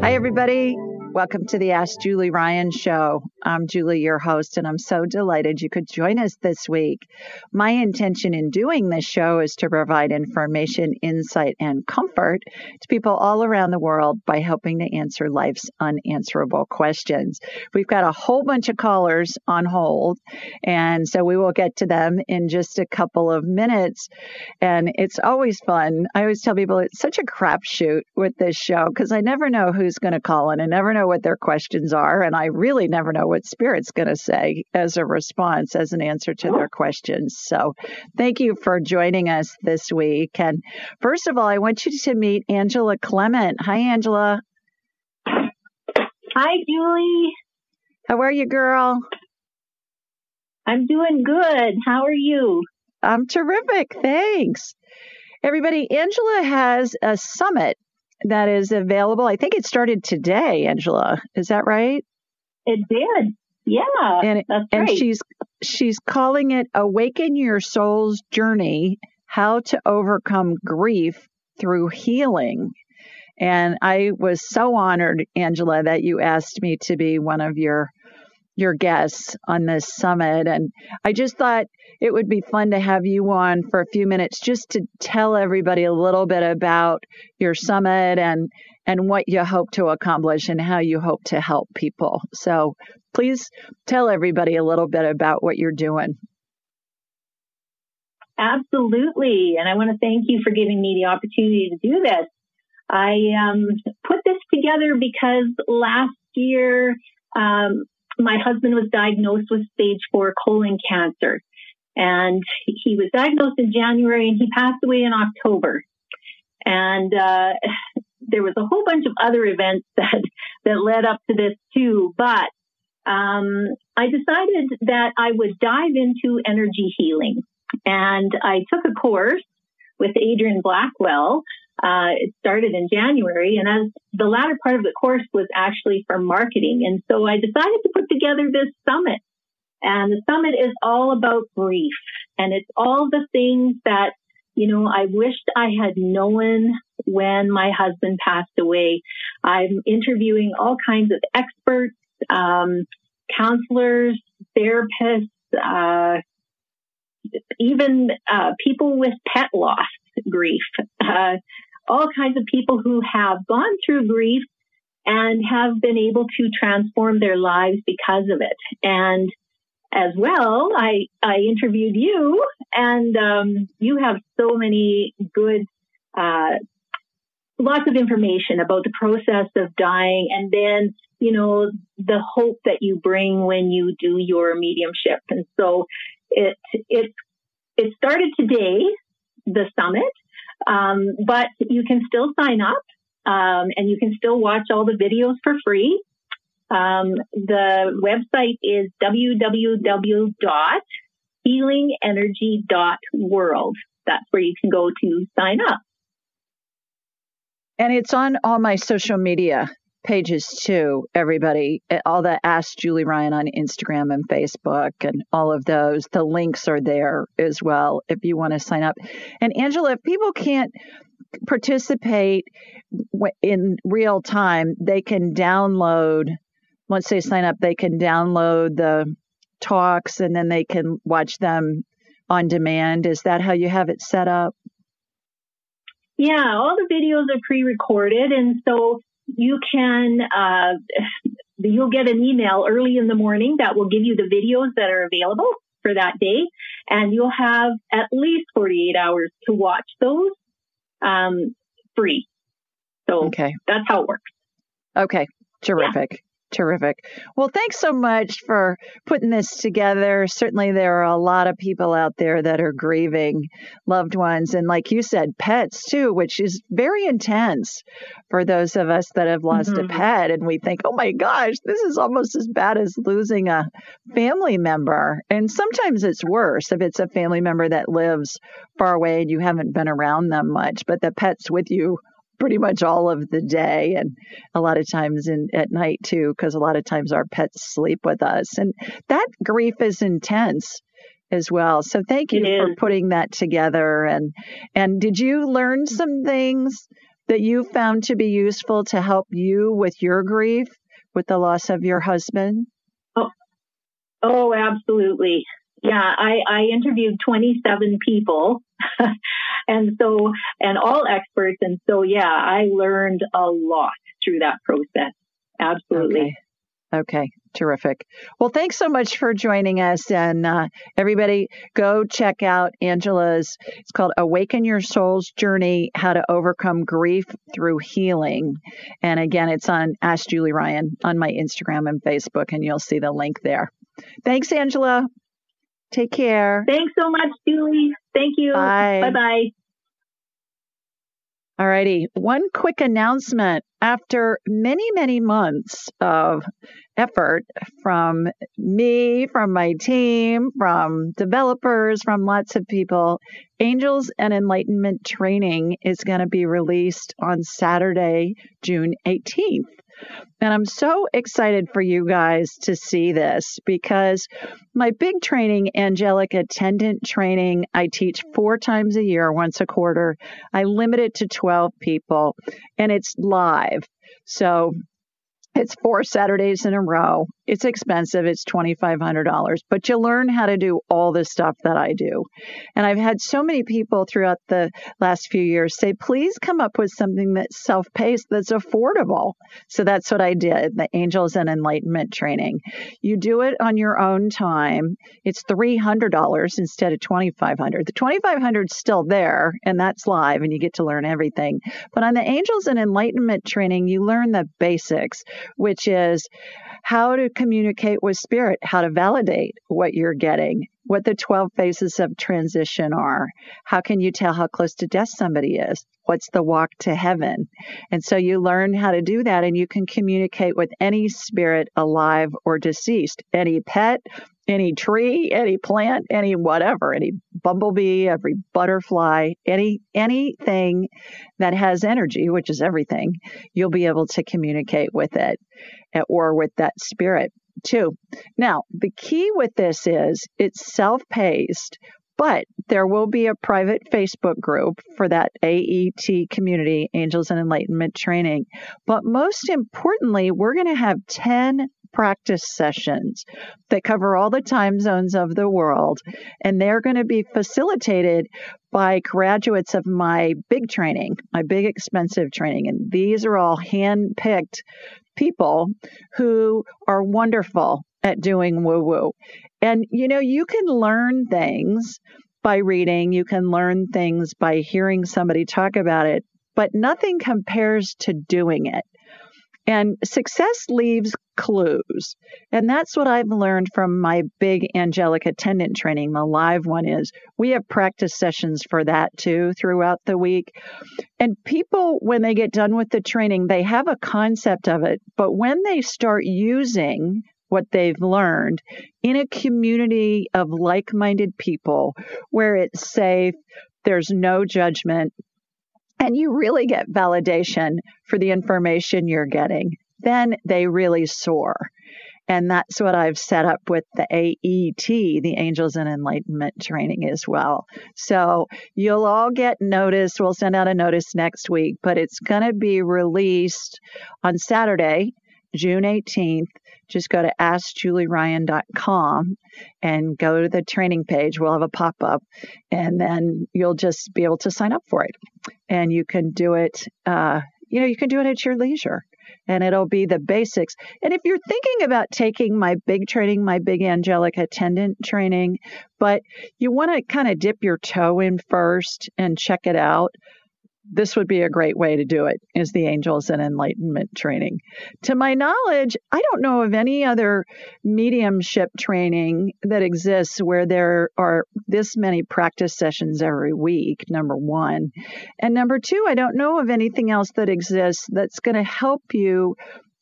Hi, everybody. Welcome to the Ask Julie Ryan show. I'm Julie, your host, and I'm so delighted you could join us this week. My intention in doing this show is to provide information, insight, and comfort to people all around the world by helping to answer life's unanswerable questions. We've got a whole bunch of callers on hold, and so we will get to them in just a couple of minutes. And it's always fun. I always tell people it's such a crapshoot with this show because I never know who's going to call in. I never know what their questions are, and I really never know what Spirit's going to say as a response, as an answer to their questions. So thank you for joining us this week. And first of all, I want you to meet Angela Clement. Hi, Angela. Hi, Julie. How are you, girl? I'm doing good. How are you? I'm terrific. Thanks. Everybody, Angela has a summit that is available. I think it started today, Angela. Is that right? It did. Yeah. And she's calling it Awaken Your Soul's Journey, How to Overcome Grief Through Healing. And I was so honored, Angela, that you asked me to be one of your guests on this summit. And I just thought it would be fun to have you on for a few minutes just to tell everybody a little bit about your summit and what you hope to accomplish and how you hope to help people. So please tell everybody a little bit about what you're doing. Absolutely. And I want to thank you for giving me the opportunity to do this. I put this together because last year, my husband was diagnosed with stage 4 colon cancer, and he was diagnosed in January and he passed away in October. And there was a whole bunch of other events that led up to this too. But I decided that I would dive into energy healing. And I took a course with Adrian Blackwell. It started in January, and as the latter part of the course was actually for marketing. And so I decided to put together this summit. And the summit is all about grief. And it's all the things that, you know, I wished I had known when my husband passed away. I'm interviewing all kinds of experts, counselors, therapists, even people with pet loss grief. All kinds of people who have gone through grief and have been able to transform their lives because of it. And as well, I interviewed you, and you have so many good, lots of information about the process of dying and then, you know, the hope that you bring when you do your mediumship. And so it started today. the summit. But you can still sign up, and you can still watch all the videos for free. The website is www.healingenergy.world. That's where you can go to sign up. And it's on all my social media pages too, everybody. All the Ask Julie Ryan on Instagram and Facebook and all of those. The links are there as well if you want to sign up. And Angela, if people can't participate in real time, they can download, once they sign up, they can download the talks and then they can watch them on demand. Is that how you have it set up? Yeah, all the videos are pre-recorded. And so you can, you'll get an email early in the morning that will give you the videos that are available for that day. And you'll have at least 48 hours to watch those. Free. So okay. That's how it works. Okay. Terrific. Yeah. Terrific. Well, thanks so much for putting this together. Certainly there are a lot of people out there that are grieving loved ones. And like you said, pets too, which is very intense for those of us that have lost a pet. And we think, oh my gosh, this is almost as bad as losing a family member. And sometimes it's worse if it's a family member that lives far away and you haven't been around them much, but the pet's with you pretty much all of the day and a lot of times at night too, because a lot of times our pets sleep with us. And that grief is intense as well. So thank you for putting that together. And did you learn some things that you found to be useful to help you with your grief, with the loss of your husband? Oh, absolutely. Yeah, I interviewed 27 people and all experts. And so, yeah, I learned a lot through that process. Absolutely. Okay. Terrific. Well, thanks so much for joining us. And everybody, go check out Angela's, it's called Awaken Your Soul's Journey, How to Overcome Grief Through Healing. And again, it's on Ask Julie Ryan on my Instagram and Facebook, and you'll see the link there. Thanks, Angela. Take care. Thanks so much, Julie. Thank you. Bye. Bye-bye. All righty. One quick announcement. After many, many months of effort from me, from my team, from developers, from lots of people, Angels and Enlightenment Training is going to be released on Saturday, June 18th. And I'm so excited for you guys to see this because my big training, Angelic Attendant Training, I teach 4 times a year, once a quarter. I limit it to 12 people and it's live. So it's 4 Saturdays in a row. It's expensive. It's $2,500, but you learn how to do all the stuff that I do. And I've had so many people throughout the last few years say, please come up with something that's self-paced, that's affordable. So that's what I did, the Angels and Enlightenment Training. You do it on your own time. It's $300 instead of $2,500. The $2,500 is still there, and that's live, and you get to learn everything. But on the Angels and Enlightenment Training, you learn the basics, which is how to communicate with spirit, how to validate what you're getting, what the 12 phases of transition are. How can you tell how close to death somebody is? What's the walk to heaven? And so you learn how to do that, and you can communicate with any spirit, alive or deceased, any pet, any tree, any plant, any whatever, any bumblebee, every butterfly, anything that has energy, which is everything. You'll be able to communicate with it or with that spirit too. Now, the key with this is it's self-paced, but there will be a private Facebook group for that AET community, Angels and Enlightenment Training. But most importantly, we're going to have 10 practice sessions that cover all the time zones of the world. And they're going to be facilitated by graduates of my big training, my big expensive training. And these are all hand-picked people who are wonderful at doing woo-woo. And, you know, you can learn things by reading. You can learn things by hearing somebody talk about it, but nothing compares to doing it. And success leaves clues. And that's what I've learned from my big Angelic Attendant Training, the live one is. We have practice sessions for that too throughout the week. And people, when they get done with the training, they have a concept of it. But when they start using what they've learned in a community of like-minded people where it's safe, there's no judgment, and you really get validation for the information you're getting, then they really soar. And that's what I've set up with the AET, the Angels and Enlightenment Training as well. So you'll all get notice. We'll send out a notice next week, but it's going to be released on Saturday, June 18th. Just go to AskJulieRyan.com and go to the training page. We'll have a pop-up, and then you'll just be able to sign up for it. And you can do it, you can do it at your leisure, and it'll be the basics. And if you're thinking about taking my big training, my big Angelic Attendant Training, but you want to kind of dip your toe in first and check it out, this would be a great way to do it, is the Angels and Enlightenment Training. To my knowledge, I don't know of any other mediumship training that exists where there are this many practice sessions every week, number one. And number two, I don't know of anything else that exists that's going to help you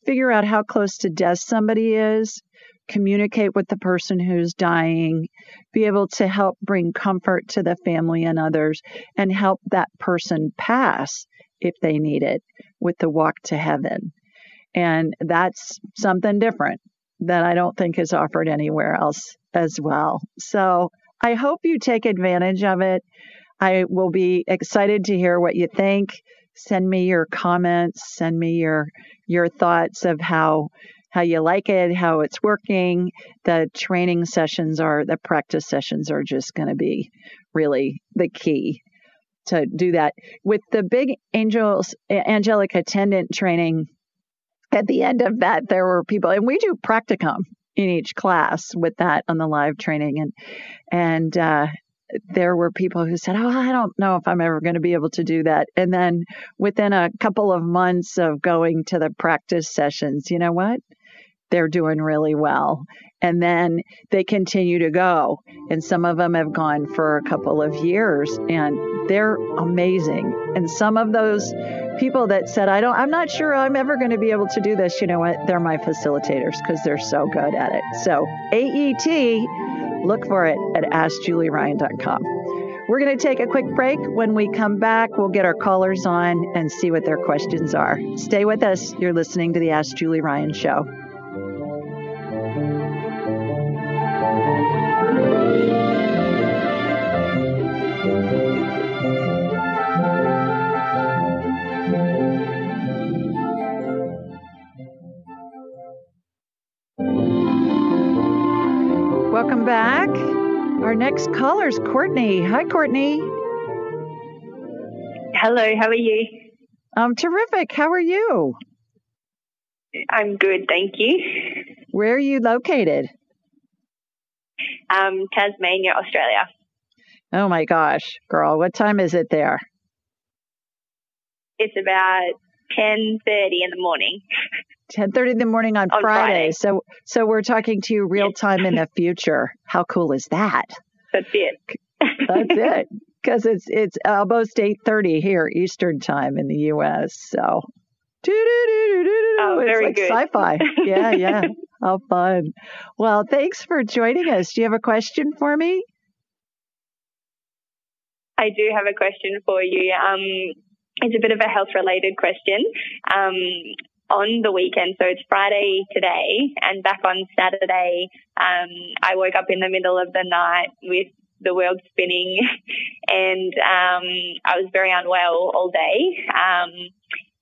figure out how close to death somebody is, communicate with the person who's dying, be able to help bring comfort to the family and others, and help that person pass, if they need it, with the walk to heaven. And that's something different that I don't think is offered anywhere else as well. So I hope you take advantage of it. I will be excited to hear what you think. Send me your comments. Send me your thoughts of how you like it, how it's working. The training sessions the practice sessions are just going to be really the key to do that. With the big Angelic Attendant Training, at the end of that, there were people, and we do practicum in each class with that on the live training. And there were people who said, oh, I don't know if I'm ever going to be able to do that. And then within a couple of months of going to the practice sessions, you know what? They're doing really well. And then they continue to go. And some of them have gone for a couple of years, and they're amazing. And some of those people that said, I'm not sure I'm ever going to be able to do this, you know what? They're my facilitators because they're so good at it. So AET, look for it at AskJulieRyan.com. We're going to take a quick break. When we come back, we'll get our callers on and see what their questions are. Stay with us. You're listening to the Ask Julie Ryan Show. Welcome back. Our next caller is Courtney. Hi, Courtney. Hello, how are you? I'm terrific. How are you? I'm good, thank you. Where are you located? Tasmania, Australia. Oh my gosh, girl, what time is it there? It's about 10:30 in the morning. 10:30 in the morning on Friday. So we're talking to you real time in the future. How cool is that? That's it. That's it. Because it's almost 8:30 here Eastern time in the U.S. So, it's like sci-fi. Yeah. How fun. Well, thanks for joining us. Do you have a question for me? I do have a question for you. It's a bit of a health-related question. On the weekend, so it's Friday today, and back on Saturday, I woke up in the middle of the night with the world spinning, and I was very unwell all day.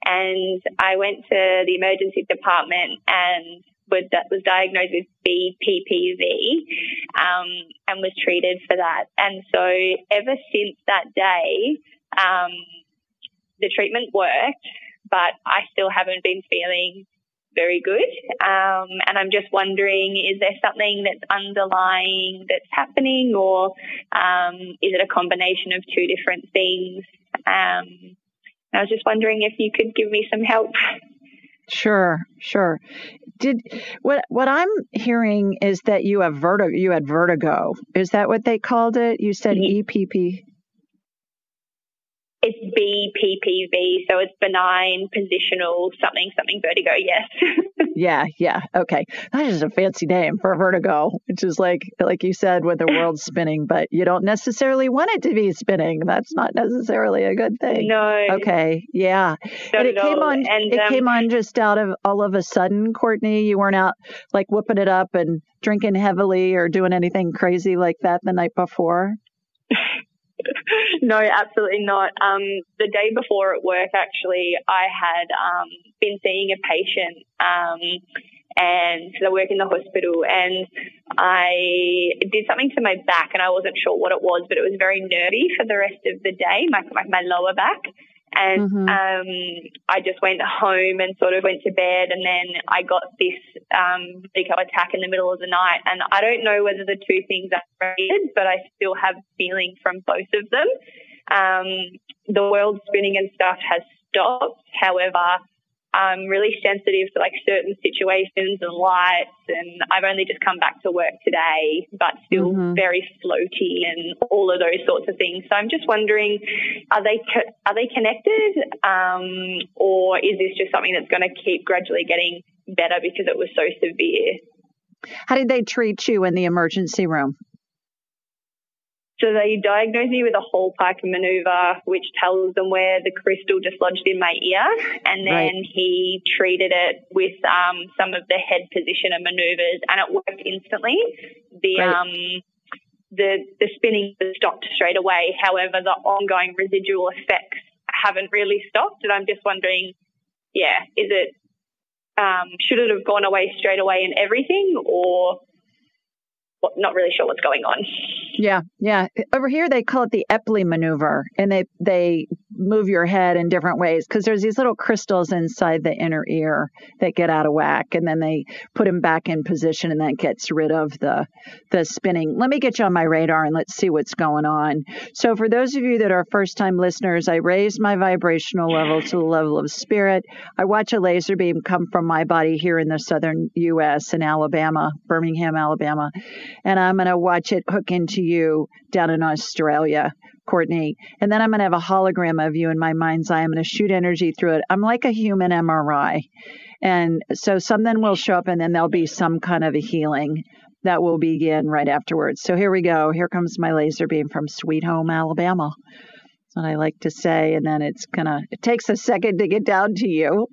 And I went to the emergency department and was diagnosed with BPPV and was treated for that. And so ever since that day, the treatment worked, but I still haven't been feeling very good. And I'm just wondering, is there something that's underlying that's happening, or is it a combination of two different things? I was just wondering if you could give me some help. Sure. What I'm hearing is that you have vertigo. You had vertigo. Is that what they called it? You said EPP. It's BPPV, so it's benign positional something vertigo. Yes. Yeah. Okay, that is a fancy name for vertigo, which is like you said, when the world's spinning, but you don't necessarily want it to be spinning. That's not necessarily a good thing. No. Okay. Yeah. And it came on. And it came on just out of all of a sudden, Courtney. You weren't out like whooping it up and drinking heavily or doing anything crazy like that the night before. No, absolutely not. The day before at work, actually, I had been seeing a patient, and I work in the hospital, and I did something to my back, and I wasn't sure what it was, but it was very nervy for the rest of the day, my lower back. And I just went home and sort of went to bed, and then I got this big attack in the middle of the night. And I don't know whether the two things are related, but I still have feeling from both of them. The world spinning and stuff has stopped. However, I'm really sensitive to certain situations and lights, and I've only just come back to work today, but still very floaty and all of those sorts of things. So I'm just wondering, are they connected, or is this just something that's going to keep gradually getting better because it was so severe? How did they treat you in the emergency room? So they diagnosed me with a Hall Pike maneuver, which tells them where the crystal dislodged in my ear. And then he treated it with some of the head positioner maneuvers, and it worked instantly. The spinning stopped straight away. However, the ongoing residual effects haven't really stopped. And I'm just wondering, is it should it have gone away straight away and everything, or not really sure what's going on. Yeah. Over here, they call it the Epley maneuver, and they move your head in different ways because there's these little crystals inside the inner ear that get out of whack, and then they put them back in position, and that gets rid of the spinning. Let me get you on my radar, and let's see what's going on. So for those of you that are first-time listeners, I raise my vibrational level to the level of spirit. I watch a laser beam come from my body here in the southern U.S. in Alabama, Birmingham, Alabama, and I'm going to watch it hook into you down in Australia, Courtney. And then I'm going to have a hologram of you in my mind's eye. I'm going to shoot energy through it. I'm like a human MRI. And so something will show up, and then there'll be some kind of a healing that will begin right afterwards. So here we go. Here comes my laser beam from Sweet Home, Alabama. That's what I like to say. And then it takes a second to get down to you.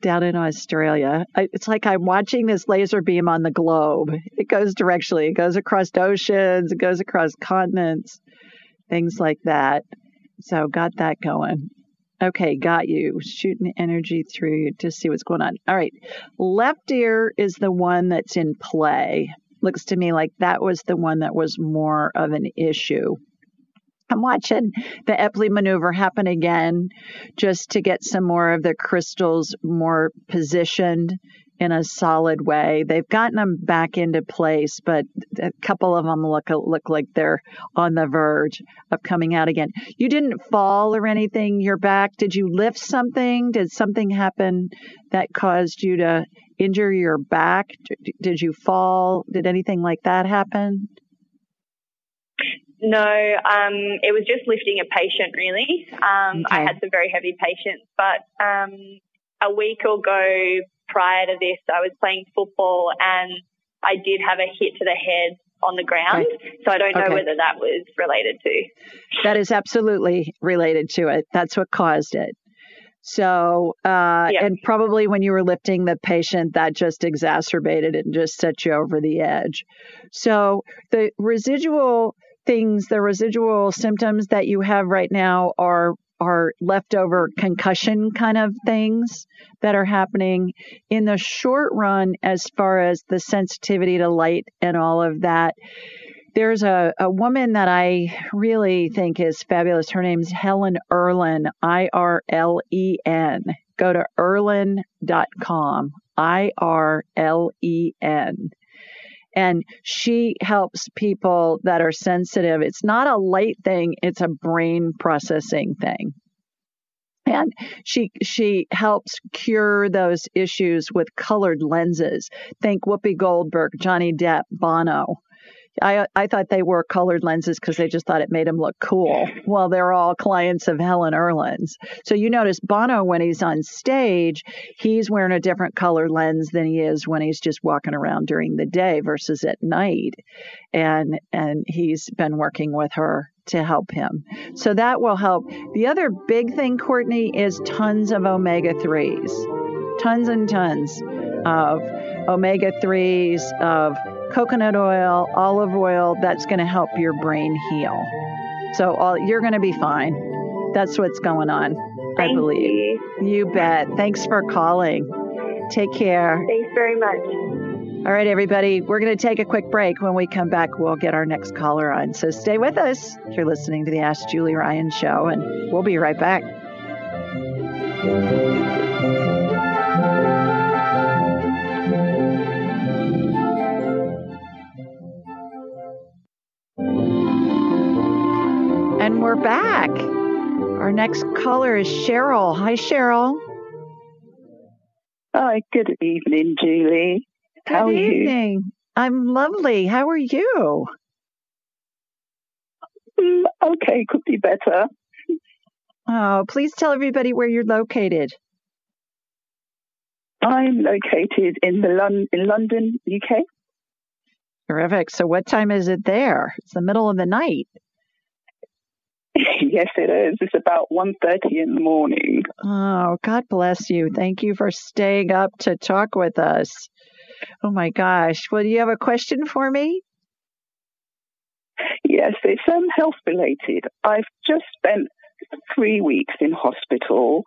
Down in Australia. It's like I'm watching this laser beam on the globe. It goes directionally. It goes across oceans. It goes across continents, things like that. So got that going. Okay, got you. Shooting energy through you to see what's going on. All right. Left ear is the one that's in play. Looks to me like that was the one that was more of an issue. I'm watching the Epley maneuver happen again just to get some more of the crystals more positioned in a solid way. They've gotten them back into place, but a couple of them look like they're on the verge of coming out again. You didn't fall or anything. You're back. Did you lift something? Did something happen that caused you to injure your back? Did you fall? Did anything like that happen? No, it was just lifting a patient, really. Okay. I had some very heavy patients, but a week ago prior to this, I was playing football and I did have a hit to the head on the ground. Right. So I don't know whether that was related to. That is absolutely related to it. That's what caused it. So, and probably when you were lifting the patient, that just exacerbated it and just set you over the edge. So the residual symptoms that you have right now are leftover concussion kind of things that are happening in the short run as far as the sensitivity to light and all of that. There's a woman that I really think is fabulous. Her name's Helen Irlen, I-R-L-E-N. Go to Irlen.com, I-R-L-E-N. And she helps people that are sensitive. It's not a light thing. It's a brain processing thing. And she helps cure those issues with colored lenses. Think Whoopi Goldberg, Johnny Depp, Bono. I thought they wore colored lenses because they just thought it made them look cool. Well, they're all clients of Helen Irlen's. So you notice Bono, when he's on stage, he's wearing a different color lens than he is when he's just walking around during the day versus at night. And he's been working with her to help him. So that will help. The other big thing, Courtney, is tons of omega-3s. Tons and tons of omega-3s, of coconut oil, olive oil. That's going to help your brain heal. So you're going to be fine. That's what's going on, I believe. You bet. Thanks for calling. Take care. Thanks very much. All right, everybody, we're going to take a quick break. When we come back, we'll get our next caller on. So stay with us. You're listening to the Ask Julie Ryan Show, and we'll be right back. And we're back. Our next caller is Cheryl. Hi, Cheryl. Hi, good evening, Julie. How are you? Good evening. I'm lovely. How are you? Okay, could be better. Oh, please tell everybody where you're located. I'm located in London, UK. Terrific. So what time is it there? It's the middle of the night. Yes, it is. It's about 1:30 in the morning. Oh, God bless you. Thank you for staying up to talk with us. Oh, my gosh. Well, do you have a question for me? Yes, it's health-related. I've just spent 3 weeks in hospital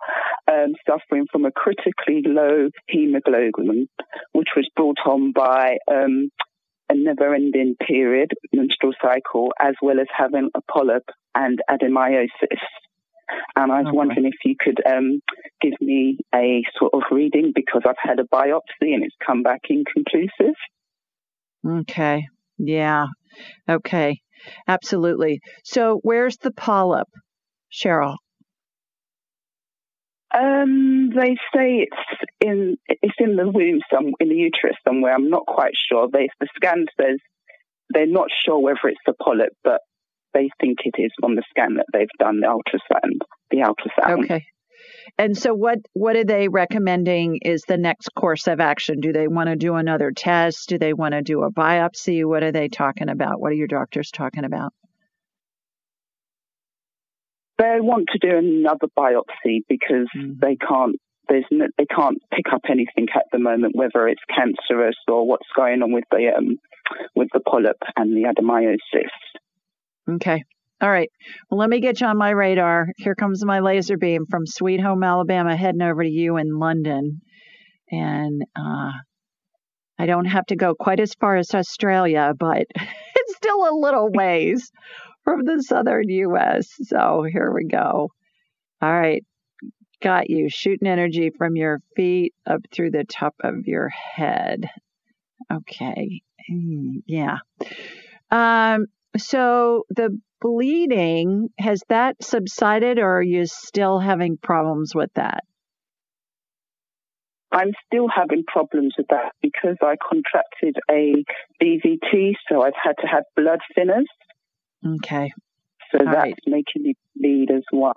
suffering from a critically low hemoglobin, which was brought on by a never-ending period, menstrual cycle, as well as having a polyp and adenomyosis. And I was wondering if you could give me a sort of reading, because I've had a biopsy and it's come back inconclusive. Okay. Yeah. Okay. Absolutely. So where's the polyp, Cheryl? They say it's in the womb, in the uterus somewhere. I'm not quite sure. The scan says they're not sure whether it's the polyp, but they think it is on the scan that they've done, the ultrasound. Okay. And so what are they recommending is the next course of action? Do they want to do another test? Do they want to do a biopsy? What are they talking about? What are your doctors talking about? They want to do another biopsy because they can't pick up anything at the moment, whether it's cancerous or what's going on with the polyp and the adenomyosis. Okay. All right. Well, let me get you on my radar. Here comes my laser beam from Sweet Home, Alabama, heading over to you in London. And I don't have to go quite as far as Australia, but it's still a little ways from the southern U.S. So here we go. All right. Got you. Shooting energy from your feet up through the top of your head. Okay. Yeah. So the bleeding, has that subsided, or are you still having problems with that? I'm still having problems with that because I contracted a DVT, so I've had to have blood thinners. Okay. So that's making me bleed as well.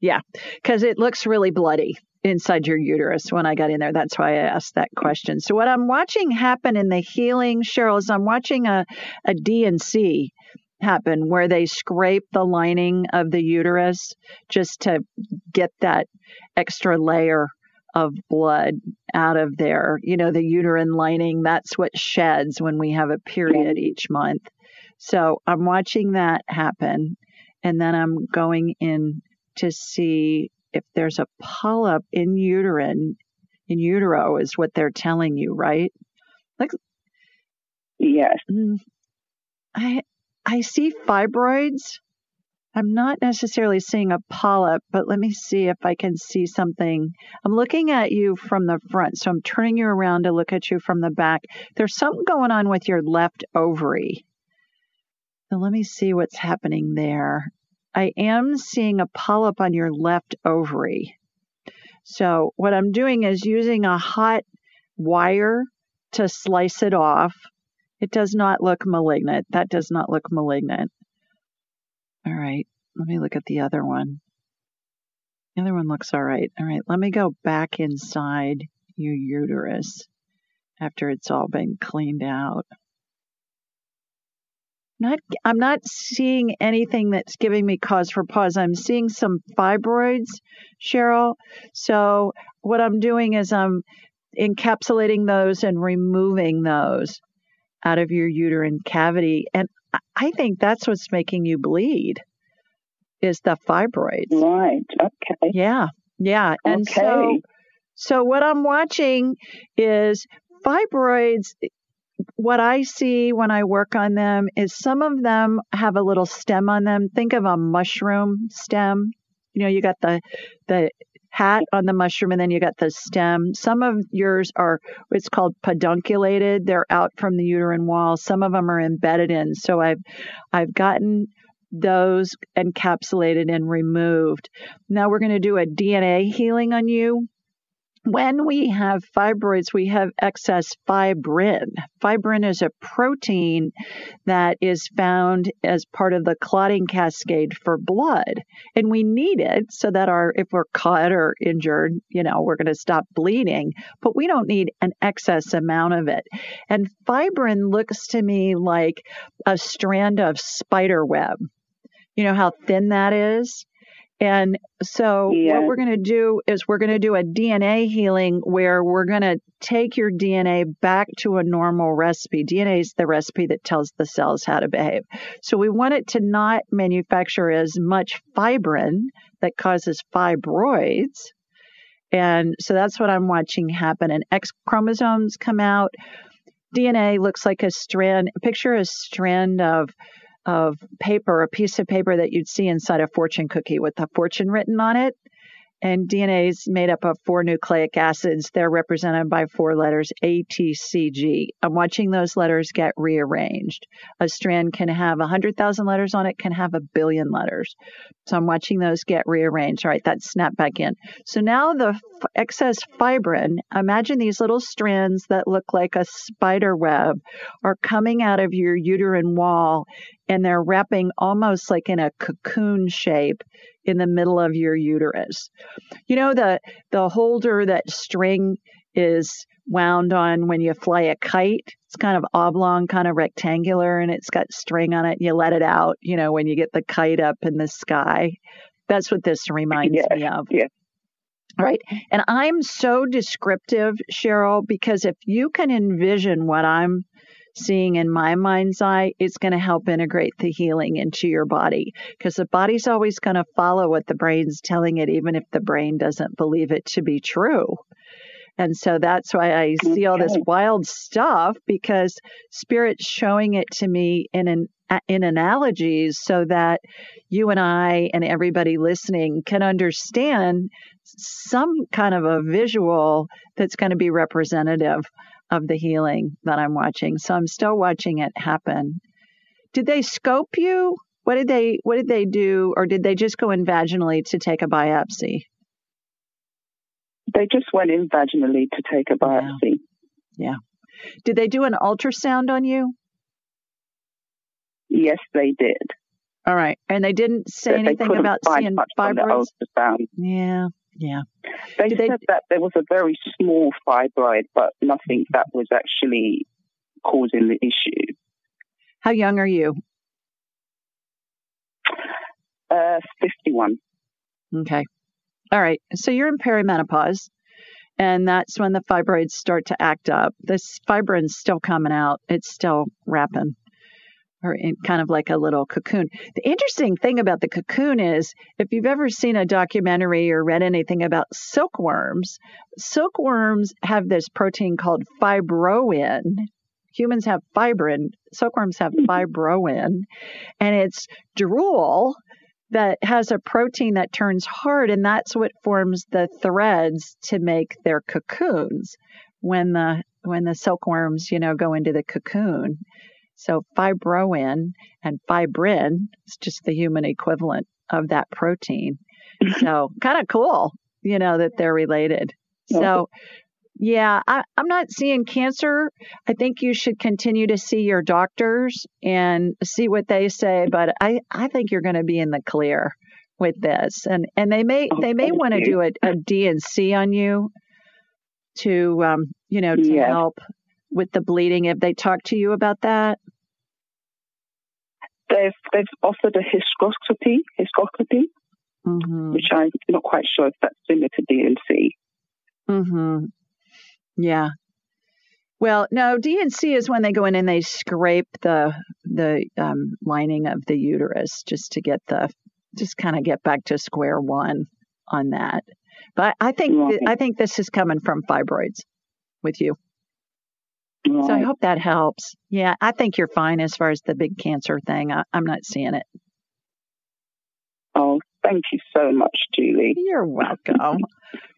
Yeah, because it looks really bloody inside your uterus when I got in there. That's why I asked that question. So what I'm watching happen in the healing, Cheryl, is I'm watching a D&C happen where they scrape the lining of the uterus just to get that extra layer of blood out of there. You know, the uterine lining, that's what sheds when we have a period each month. So I'm watching that happen, and then I'm going in to see if there's a polyp in uterine, in utero is what they're telling you, right? Like, yes. I see fibroids. I'm not necessarily seeing a polyp, but let me see if I can see something. I'm looking at you from the front, so I'm turning you around to look at you from the back. There's something going on with your left ovary. So let me see what's happening there. I am seeing a polyp on your left ovary. So what I'm doing is using a hot wire to slice it off. It does not look malignant. That does not look malignant. All right, let me look at the other one. The other one looks all right. All right, let me go back inside your uterus after it's all been cleaned out. I'm not seeing anything that's giving me cause for pause. I'm seeing some fibroids, Cheryl. So what I'm doing is I'm encapsulating those and removing those out of your uterine cavity. And I think that's what's making you bleed is the fibroids. Right. Okay. Yeah. Yeah. Okay. And so what I'm watching is fibroids. What I see when I work on them is some of them have a little stem on them. Think of a mushroom stem. You know, you got the hat on the mushroom and then you got the stem. Some of yours are, it's called pedunculated. They're out from the uterine wall. Some of them are embedded in. So I've gotten those encapsulated and removed. Now we're going to do a DNA healing on you. When we have fibroids, we have excess fibrin. Fibrin is a protein that is found as part of the clotting cascade for blood. And we need it so that if we're cut or injured, you know, we're going to stop bleeding. But we don't need an excess amount of it. And fibrin looks to me like a strand of spider web. You know how thin that is? And so what we're going to do is we're going to do a DNA healing where we're going to take your DNA back to a normal recipe. DNA is the recipe that tells the cells how to behave. So we want it to not manufacture as much fibrin that causes fibroids. And so that's what I'm watching happen. And X chromosomes come out. DNA looks like a strand. Picture a strand of paper, a piece of paper that you'd see inside a fortune cookie with a fortune written on it. And DNA is made up of 4 nucleic acids. They're represented by 4 letters, A, T, C, G. I'm watching those letters get rearranged. A strand can have 100,000 letters on it, can have a billion letters. So I'm watching those get rearranged. All right, that's snapped back in. So now the excess fibrin, imagine these little strands that look like a spider web are coming out of your uterine wall and they're wrapping almost like in a cocoon shape in the middle of your uterus. You know, the holder that string is wound on when you fly a kite, it's kind of oblong, kind of rectangular, and it's got string on it, and you let it out, you know, when you get the kite up in the sky. That's what this reminds me of. Yeah. Right. And I'm so descriptive, Cheryl, because if you can envision what I'm seeing in my mind's eye, it's going to help integrate the healing into your body because the body's always going to follow what the brain's telling it, even if the brain doesn't believe it to be true. And so that's why I see all this wild stuff because Spirit's showing it to me in analogies so that you and I and everybody listening can understand some kind of a visual that's going to be representative of the healing that I'm watching. So I'm still watching it happen. Did they scope you? What did they do? Or did they just go in vaginally to take a biopsy? They just went in vaginally to take a biopsy. Yeah. Did they do an ultrasound on you? Yes, they did. All right. And they didn't say anything about seeing fibroids? Yeah. Yeah. They said that there was a very small fibroid, but nothing that was actually causing the issue. How young are you? 51. Okay. All right. So you're in perimenopause, and that's when the fibroids start to act up. This fibrin's still coming out. It's still wrapping, or in kind of like a little cocoon. The interesting thing about the cocoon is if you've ever seen a documentary or read anything about silkworms have this protein called fibroin. Humans have fibrin. Silkworms have fibroin. And it's drool that has a protein that turns hard, and that's what forms the threads to make their cocoons when the silkworms, you know, go into the cocoon. So fibroin and fibrin is just the human equivalent of that protein. So kind of cool, you know, that they're related. So yeah, I'm not seeing cancer. I think you should continue to see your doctors and see what they say. But I think you're going to be in the clear with this. And they may want to do a D&C on you to, you know, to help with the bleeding. Have they talked to you about that? They've offered a hysteroscopy, mm-hmm. which I'm not quite sure if that's similar to D&C. Mm-hmm. Yeah. Well, no, D&C is when they go in and they scrape the lining of the uterus just to get back to square one on that. But I think this is coming from fibroids with you. Right. So I hope that helps. Yeah, I think you're fine as far as the big cancer thing. I'm not seeing it. Oh, thank you so much, Julie. You're welcome.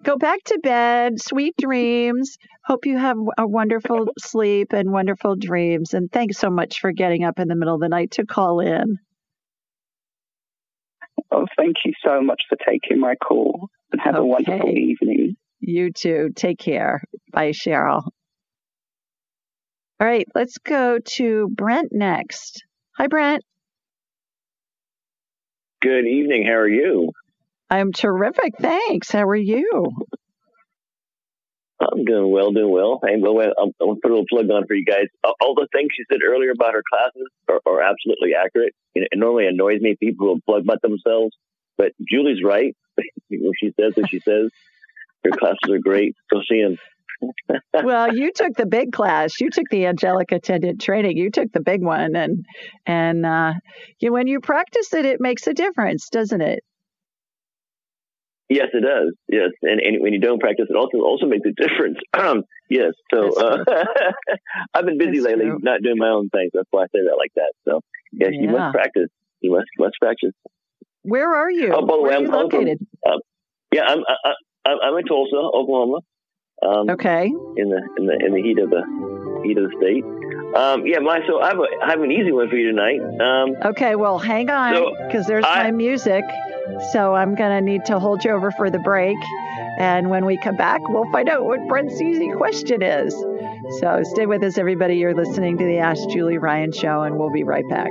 Go back to bed. Sweet dreams. Hope you have a wonderful sleep and wonderful dreams. And thanks so much for getting up in the middle of the night to call in. Oh, thank you so much for taking my call. And have a wonderful evening. You too. Take care. Bye, Cheryl. All right, let's go to Brent next. Hi, Brent. Good evening. How are you? I'm terrific. Thanks. How are you? I'm doing well, Hey, I'll put a little plug on for you guys. All the things she said earlier about her classes are absolutely accurate. It normally annoys me, people who plug about themselves. But Julie's right. When she says what she says, her classes are great. Go see them. Well, you took the big class. You took the Angelic Attendant Training. You took the big one. And when you practice it, it makes a difference, doesn't it? Yes, it does. Yes. And when you don't practice, it also makes a difference. Yes. So I've been busy lately, not doing my own things. That's why I say that like that. So, yes, you must practice. You must practice. Where are you? Oh, by the way, I'm located. I'm in Tulsa, Oklahoma. In the heat of the state. So I have an easy one for you tonight. Well, hang on, because there's my music. So I'm gonna need to hold you over for the break, and when we come back, we'll find out what Brent's easy question is. So stay with us, everybody. You're listening to the Ask Julie Ryan Show, and we'll be right back.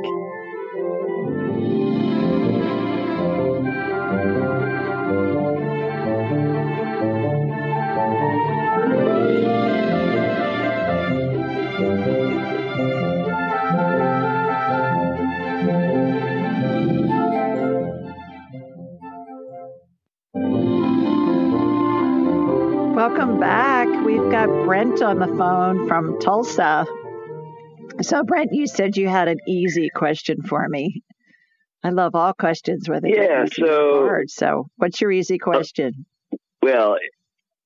Welcome back. We've got Brent on the phone from Tulsa. So, Brent, you said you had an easy question for me. I love all questions where they get hard. So, what's your easy question? Fair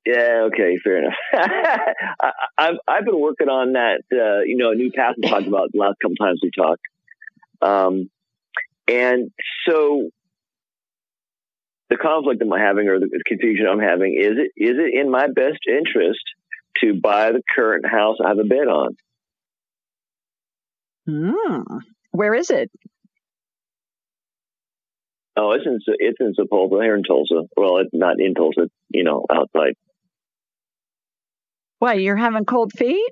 enough. I've been working on that, a new path we talked about the last couple times we talked. And so the conflict I'm having, or the confusion I'm having, is it in my best interest to buy the current house I have a bid on? Where is it? Oh, it's in Sepulveda, here in Tulsa. Well, it's not in Tulsa, outside. Why, you're having cold feet?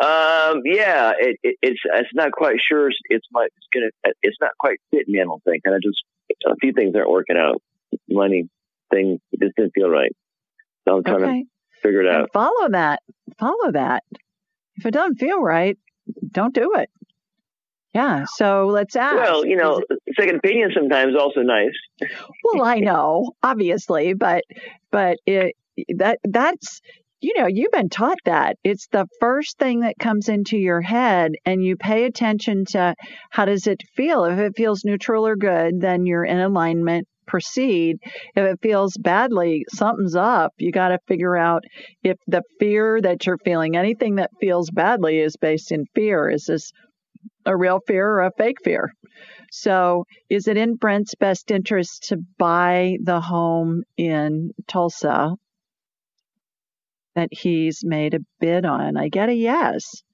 It's not quite sure. It's not quite fitting me, I don't think. And a few things aren't working out. Money thing, it just didn't feel right. So I'm trying to figure it out. Follow that. If it doesn't feel right, don't do it. Yeah. So let's ask. Well, second opinion sometimes also nice. Well, I know, obviously, but that's. You've been taught that. It's the first thing that comes into your head, and you pay attention to how does it feel. If it feels neutral or good, then you're in alignment, proceed. If it feels badly, something's up. You got to figure out if the fear that you're feeling, anything that feels badly is based in fear. Is this a real fear or a fake fear? So is it in Brent's best interest to buy the home in Tulsa that he's made a bid on? I get a yes.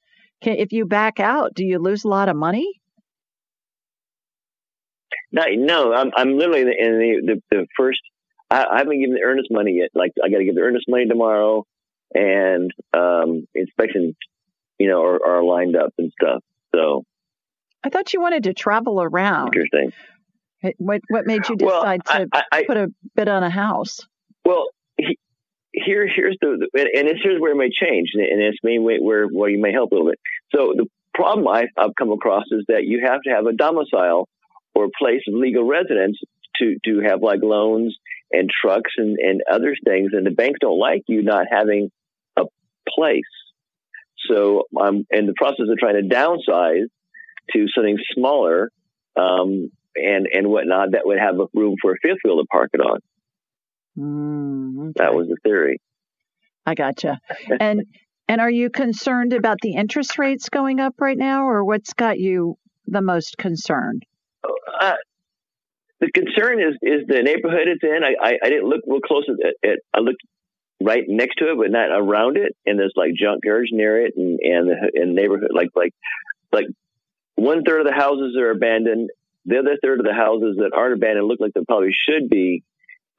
If you back out, do you lose a lot of money? No, I'm literally in the first. I haven't given the earnest money yet. Like, I got to give the earnest money tomorrow, and inspections, are lined up and stuff. So, I thought you wanted to travel around. Interesting. What made you decide to put a bid on a house? Well, here's where it may change, and it's where you may help a little bit. So the problem I've come across is that you have to have a domicile or place of legal residence to have like loans and trucks and other things, and the banks don't like you not having a place. So I'm in the process of trying to downsize to something smaller, and whatnot, that would have a room for a fifth wheel to park it on. Okay. That was the theory. I gotcha. And are you concerned about the interest rates going up right now, or what's got you the most concerned? The concern is the neighborhood it's in. I didn't look real close at it. I looked right next to it, but not around it. And there's like junkyards near it, and neighborhood like 1/3 of the houses are abandoned. The other third of the houses that aren't abandoned look like they probably should be,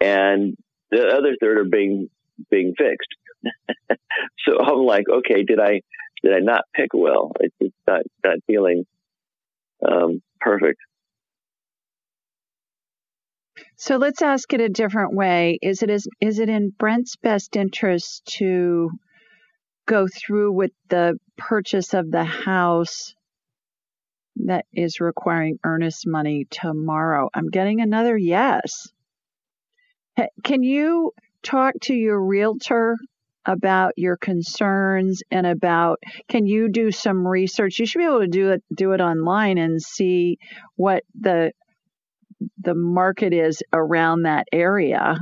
and the other third are being fixed. So I'm like, okay, did I not pick well? It's just not feeling perfect. So let's ask it a different way. Is it in Brent's best interest to go through with the purchase of the house that is requiring earnest money tomorrow? I'm getting another yes. Can you talk to your realtor about your concerns and about, can you do some research? You should be able to do it online and see what the market is around that area,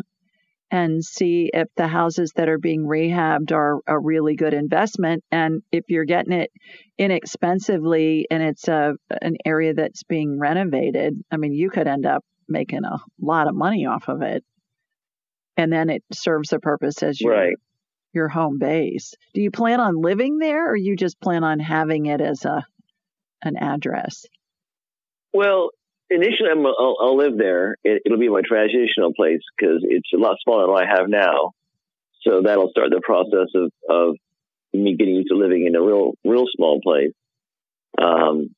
and see if the houses that are being rehabbed are a really good investment. And if you're getting it inexpensively and it's an area that's being renovated, I mean, you could end up making a lot of money off of it. And then it serves a purpose as your home base. Do you plan on living there, or you just plan on having it as an address? Well, initially, I'll live there. It'll be my transitional place because it's a lot smaller than what I have now. So that'll start the process of me getting used to living in a real small place. And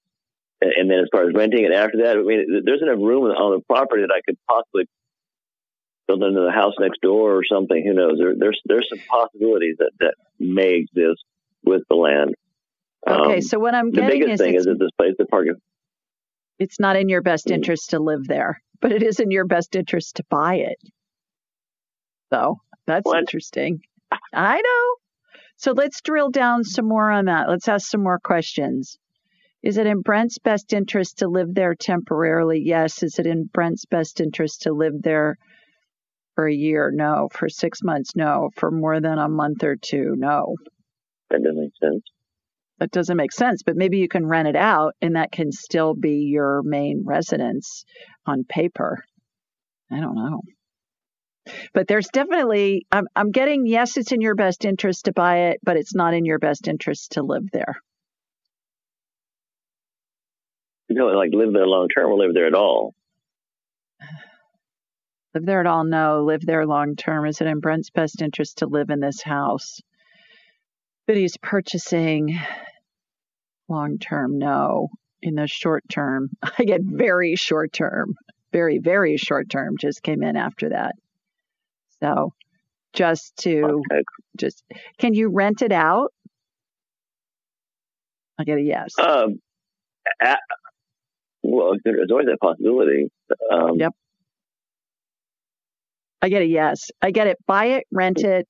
then as far as renting it after that, I mean, there's enough room on the property that I could possibly build into the house next door or something. Who knows? There's some possibilities that may exist with the land. Okay, so what I'm getting is... The biggest thing is that this place, the parking... It's not in your best interest to live there, but it is in your best interest to buy it. So that's interesting. I know. So let's drill down some more on that. Let's ask some more questions. Is it in Brent's best interest to live there temporarily? Yes. Is it in Brent's best interest to live there for a year? No. For 6 months? No. For more than a month or two? No. That doesn't make sense. That doesn't make sense, but maybe you can rent it out and that can still be your main residence on paper. I don't know. But there's definitely, I'm getting, yes, it's in your best interest to buy it, but it's not in your best interest to live there. No, like live there long term or live there at all? Live there at all? No. Live there long term. Is it in Brent's best interest to live in this house that he's purchasing long term? No. In the short term, I get very short term, very, very short term just came in after that. So can you rent it out? I get a yes. Well, there's always that possibility. Yep. I get a yes. I get it. Buy it, rent it.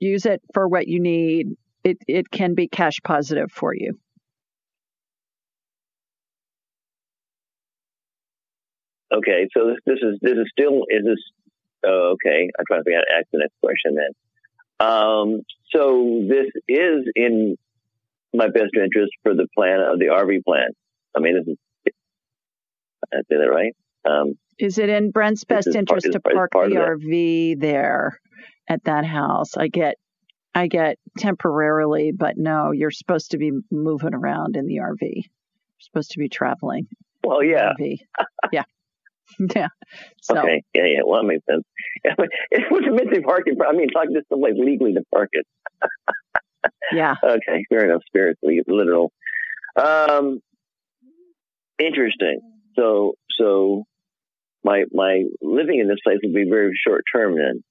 Use it for what you need. It can be cash positive for you. Okay, so this is still is this oh, okay? I'm trying to figure out ask the next question then. So this is in my best interest for the plan of the RV plan. I mean, I say that right? Is it in Brent's best interest to park the RV there? At that house, I get temporarily, but no, you're supposed to be moving around in the RV. You're supposed to be traveling. Well, yeah. Yeah. Yeah. So. Okay. Yeah, yeah. Well, that makes sense. Yeah, but it was a missing parking. I mean, talking to somebody legally to park it. Yeah. Okay. Fair enough. Spiritually, literal. Interesting. So my living in this place will be very short term then.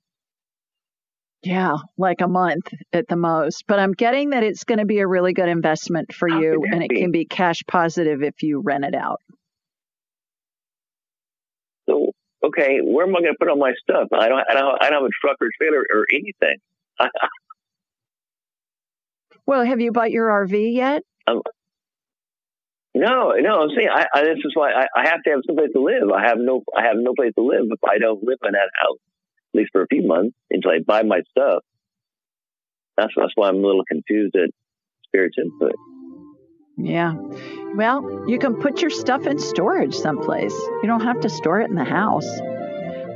Yeah, like a month at the most. But I'm getting that it's going to be a really good investment for you, and it can be cash positive if you rent it out. So, okay, where am I going to put all my stuff? I don't have a truck or trailer or anything. Well, have you bought your RV yet? No. I'm saying this is why I have to have someplace to live. I have no place to live if I don't live in that house, at least for a few months, until I buy my stuff. That's why I'm a little confused at Spirit's input. Yeah. Well, you can put your stuff in storage someplace. You don't have to store it in the house.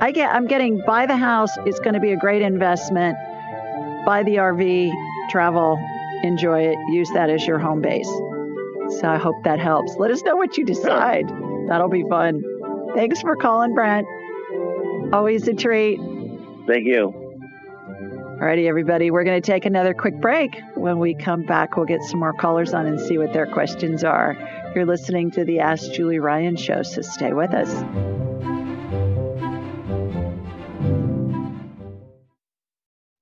I'm getting buy the house. It's going to be a great investment. Buy the RV, travel, enjoy it, use that as your home base. So I hope that helps. Let us know what you decide. Yeah. That'll be fun. Thanks for calling, Brent. Always a treat. Thank you. Alrighty, everybody. We're going to take another quick break. When we come back, we'll get some more callers on and see what their questions are. You're listening to the Ask Julie Ryan show, so stay with us.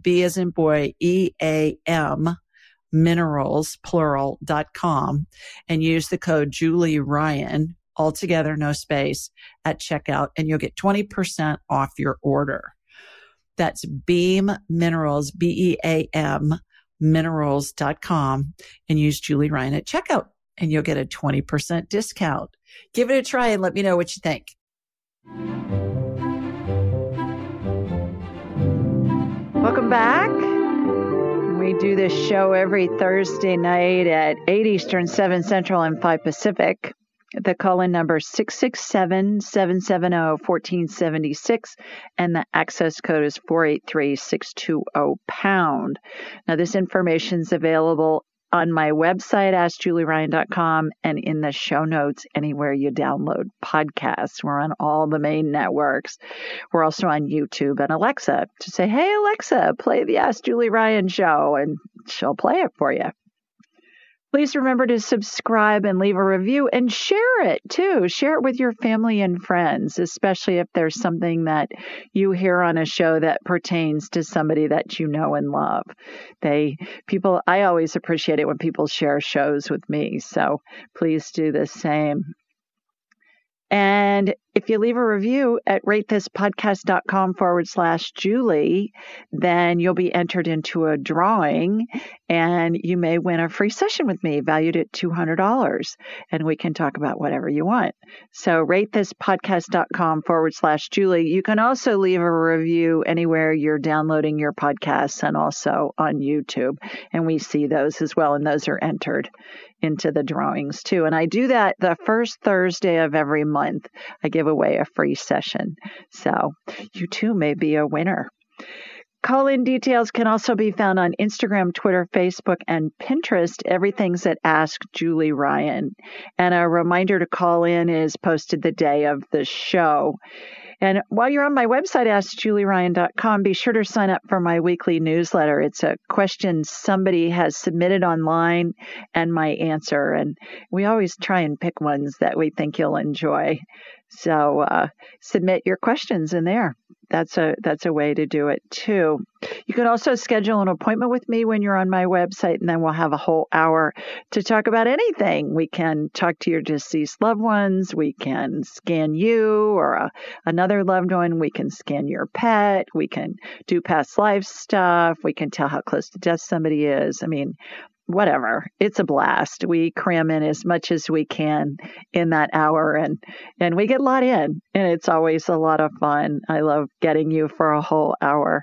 B as in boy, E-A-M, minerals, plural.com, and use the code Julie Ryan, all together, no space, at checkout, and you'll get 20% off your order. That's Beam Minerals, B-E-A-M, minerals.com, and use Julie Ryan at checkout, and you'll get a 20% discount. Give it a try and let me know what you think. Welcome back. We do this show every Thursday night at 8 Eastern, 7 Central, and 5 Pacific. The call-in number is 667-770-1476, and the access code is 483620#. Now, this information is available on my website, AskJulieRyan.com, and in the show notes, anywhere you download podcasts. We're on all the main networks. We're also on YouTube and Alexa. Just say, hey, Alexa, play the Ask Julie Ryan show, and she'll play it for you. Please remember to subscribe and leave a review and share it, too. Share it with your family and friends, especially if there's something that you hear on a show that pertains to somebody that you know and love. I always appreciate it when people share shows with me, so please do the same. And if you leave a review at ratethispodcast.com/Julie, then you'll be entered into a drawing and you may win a free session with me valued at $200, and we can talk about whatever you want. So ratethispodcast.com/Julie. You can also leave a review anywhere you're downloading your podcasts and also on YouTube. And we see those as well. And those are entered into the drawings too. And I do that the first Thursday of every month. I give away a free session. So you too may be a winner. Call-in details can also be found on Instagram, Twitter, Facebook, and Pinterest. Everything's at Ask Julie Ryan. And a reminder to call in is posted the day of the show. And while you're on my website, AskJulieRyan.com, be sure to sign up for my weekly newsletter. It's a question somebody has submitted online and my answer. And we always try and pick ones that we think you'll enjoy. So submit your questions in there. That's a way to do it too. You can also schedule an appointment with me when you're on my website, and then we'll have a whole hour to talk about anything. We can talk to your deceased loved ones. We can scan you or another loved one. We can scan your pet. We can do past life stuff. We can tell how close to death somebody is. I mean, whatever. It's a blast. We cram in as much as we can in that hour, and we get a lot in, and it's always a lot of fun. I love getting you for a whole hour.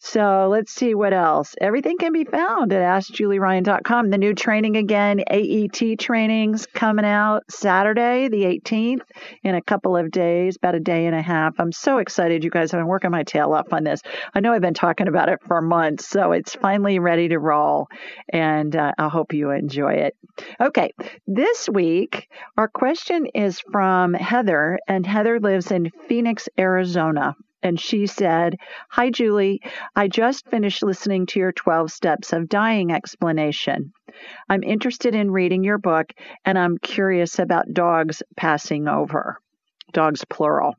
So let's see what else. Everything can be found at AskJulieRyan.com. The new training again, AET trainings coming out Saturday, the 18th, in a couple of days, about a day and a half. I'm so excited, you guys. I've been working my tail off on this. I know I've been talking about it for months, so it's finally ready to roll, and I hope you enjoy it. Okay, this week, our question is from Heather, and Heather lives in Phoenix, Arizona. And she said, "Hi, Julie. I just finished listening to your 12 Steps of Dying explanation. I'm interested in reading your book, and I'm curious about dogs passing over. Dogs, plural.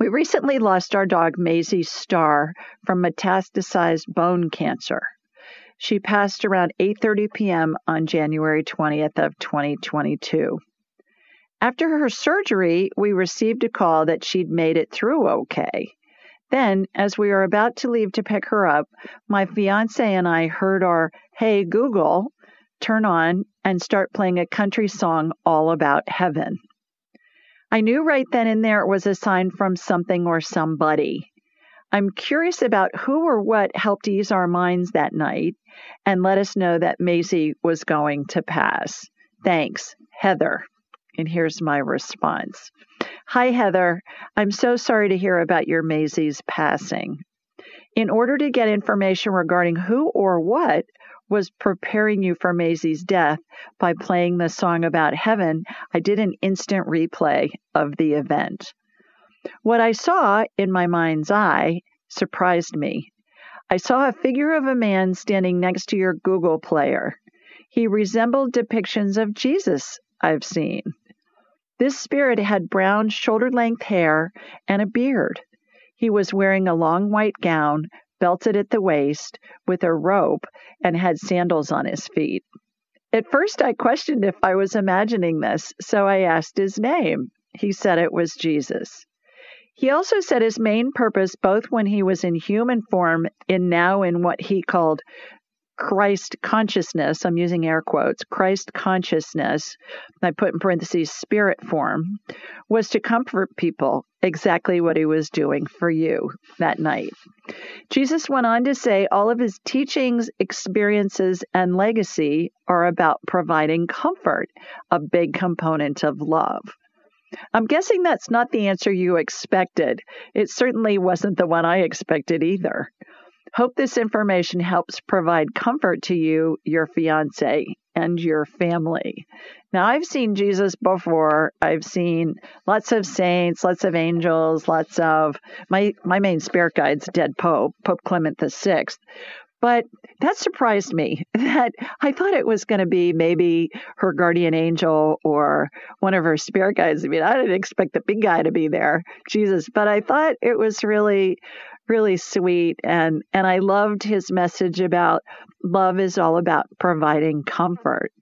We recently lost our dog, Maisie Star, from metastasized bone cancer. She passed around 8:30 p.m. on January 20th of 2022. After her surgery, we received a call that she'd made it through okay. Then, as we were about to leave to pick her up, my fiancé and I heard our Hey Google turn on and start playing a country song all about heaven. I knew right then and there it was a sign from something or somebody. I'm curious about who or what helped ease our minds that night and let us know that Maisie was going to pass. Thanks, Heather." And here's my response. "Hi, Heather. I'm so sorry to hear about your Maisie's passing. In order to get information regarding who or what was preparing you for Maisie's death by playing the song about heaven, I did an instant replay of the event. What I saw in my mind's eye surprised me. I saw a figure of a man standing next to your Google player. He resembled depictions of Jesus I've seen. This spirit had brown shoulder-length hair and a beard. He was wearing a long white gown, belted at the waist with a rope, and had sandals on his feet. At first, I questioned if I was imagining this, so I asked his name. He said it was Jesus. He also said his main purpose, both when he was in human form and now in what he called Christ consciousness, I'm using air quotes, Christ consciousness, I put in parentheses, spirit form, was to comfort people, exactly what he was doing for you that night. Jesus went on to say all of his teachings, experiences, and legacy are about providing comfort, a big component of love. I'm guessing that's not the answer you expected. It certainly wasn't the one I expected either. Hope this information helps provide comfort to you, your fiancé, and your family." Now, I've seen Jesus before. I've seen lots of saints, lots of angels, lots of my main spirit guide's dead Pope, Pope Clement VI. But that surprised me. That I thought it was going to be maybe her guardian angel or one of her spirit guides. I mean, I didn't expect the big guy to be there, Jesus. But I thought it was really, really sweet. And I loved his message about love is all about providing comfort.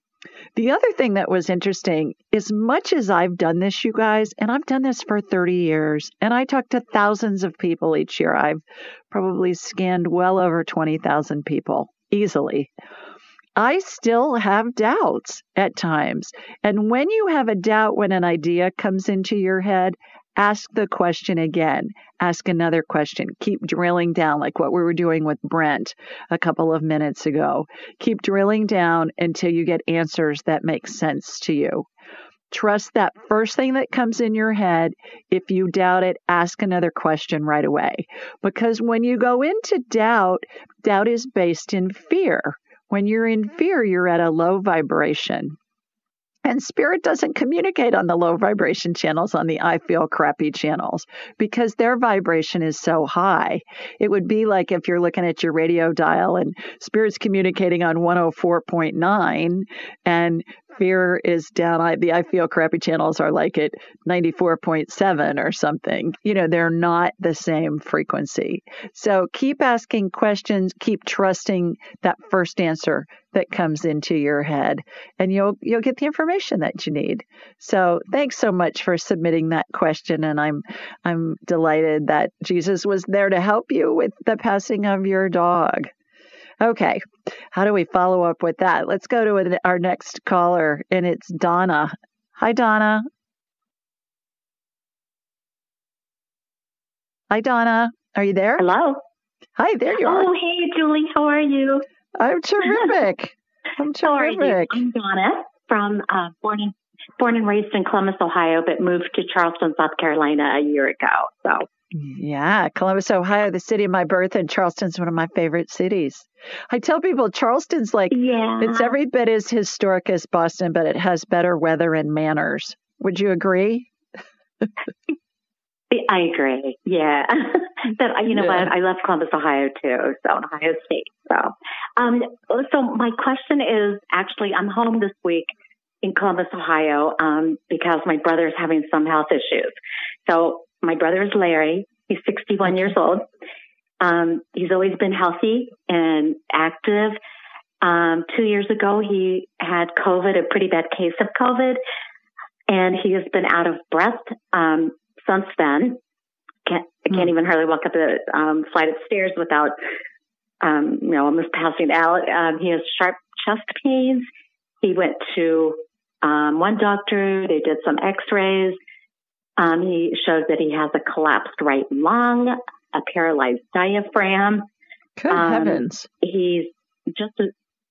The other thing that was interesting, as much as I've done this, you guys, and I've done this for 30 years, and I talk to thousands of people each year. I've probably scanned well over 20,000 people easily. I still have doubts at times. And when you have a doubt, when an idea comes into your head, ask the question again. Ask another question. Keep drilling down, like what we were doing with Brent a couple of minutes ago. Keep drilling down until you get answers that make sense to you. Trust that first thing that comes in your head. If you doubt it, ask another question right away. Because when you go into doubt, doubt is based in fear. When you're in fear, you're at a low vibration. And spirit doesn't communicate on the low vibration channels, on the I feel crappy channels, because their vibration is so high. It would be like if you're looking at your radio dial and spirit's communicating on 104.9 and fear is down. The I feel crappy channels are like at 94.7 or something. You know, they're not the same frequency. So keep asking questions, keep trusting that first answer that comes into your head, and you'll get the information that you need. So thanks so much for submitting that question, and I'm delighted that Jesus was there to help you with the passing of your dog. Okay, how do we follow up with that? Let's go to our next caller, and it's Donna. Hi, Donna. Hi, Donna. Are you there? Hello. Hi, there you are. Oh, hey, Julie. How are you? I'm terrific. I'm terrific. I'm Donna, from born and raised in Columbus, Ohio, but moved to Charleston, South Carolina a year ago. So. Yeah, Columbus, Ohio, the city of my birth, and Charleston's one of my favorite cities. I tell people Charleston's like, it's every bit as historic as Boston, but it has better weather and manners. Would you agree? I agree. Yeah. But you know what? I love Columbus, Ohio too. So Ohio State. So my question is, actually, I'm home this week in Columbus, Ohio, because my brother's having some health issues. So my brother is Larry. He's 61 years old. He's always been healthy and active. 2 years ago, he had COVID, a pretty bad case of COVID, and he has been out of breath since then. I can't even hardly walk up the flight of stairs without, almost passing out. He has sharp chest pains. He went to one doctor. They did some x-rays. He showed that he has a collapsed right lung, a paralyzed diaphragm. Good heavens. He's just,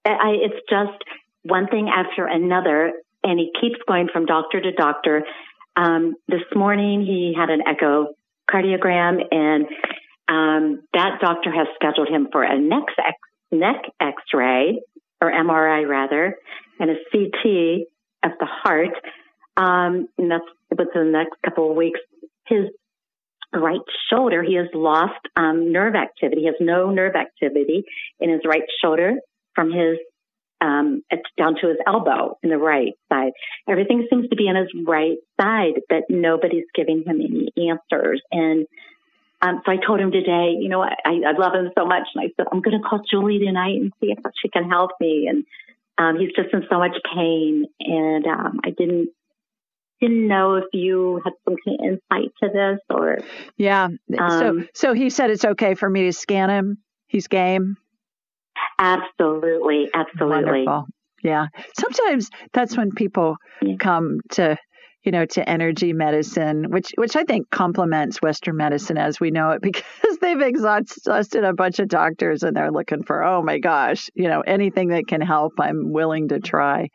it's just one thing after another, and he keeps going from doctor to doctor. This morning he had an echocardiogram, and that doctor has scheduled him for a neck x-ray, or MRI rather, and a CT of the heart. And that's within the next couple of weeks. His right shoulder, he has lost nerve activity. He has no nerve activity in his right shoulder from his down to his elbow in the right side. Everything seems to be on his right side, but nobody's giving him any answers. And so I told him today, you know, I love him so much. And I said, I'm going to call Julie tonight and see if she can help me. And he's just in so much pain. And I didn't know if you had some kind of insight to this or. Yeah. So he said it's okay for me to scan him. He's game. Absolutely. Absolutely. Wonderful. Yeah. Sometimes that's when people come to energy medicine, which I think complements Western medicine as we know it, because they've exhausted a bunch of doctors and they're looking for, oh my gosh, anything that can help, I'm willing to try.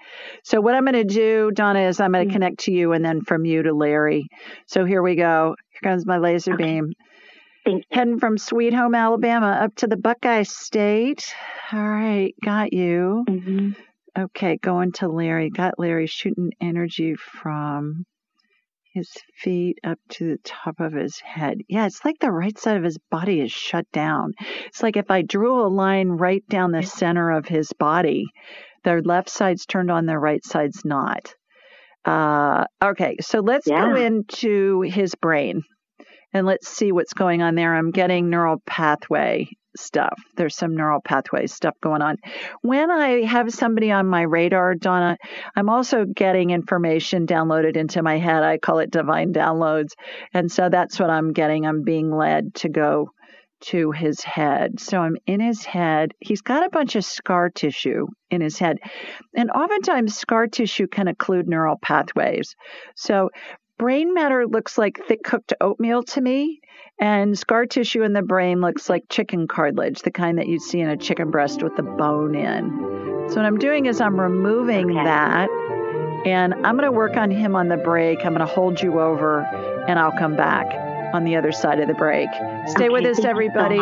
So what I'm going to do, Donna, is I'm going to connect to you and then from you to Larry. So here we go. Here comes my laser beam. Thank you. Heading from Sweet Home, Alabama, up to the Buckeye State. All right. Got you. Mm-hmm. Okay, going to Larry. Got Larry shooting energy from his feet up to the top of his head. Yeah, it's like the right side of his body is shut down. It's like if I drew a line right down the center of his body, their left side's turned on, their right side's not. Okay, so let's go into his brain and let's see what's going on there. I'm getting neural pathway stuff. There's some neural pathway stuff going on. When I have somebody on my radar, Donna, I'm also getting information downloaded into my head. I call it divine downloads. And so that's what I'm getting. I'm being led to go to his head. So I'm in his head. He's got a bunch of scar tissue in his head. And oftentimes scar tissue can occlude neural pathways. So brain matter looks like thick cooked oatmeal to me, and scar tissue in the brain looks like chicken cartilage, the kind that you'd see in a chicken breast with the bone in. So what I'm doing is I'm removing that, and I'm going to work on him on the break. I'm going to hold you over, and I'll come back on the other side of the break. Stay with us, everybody.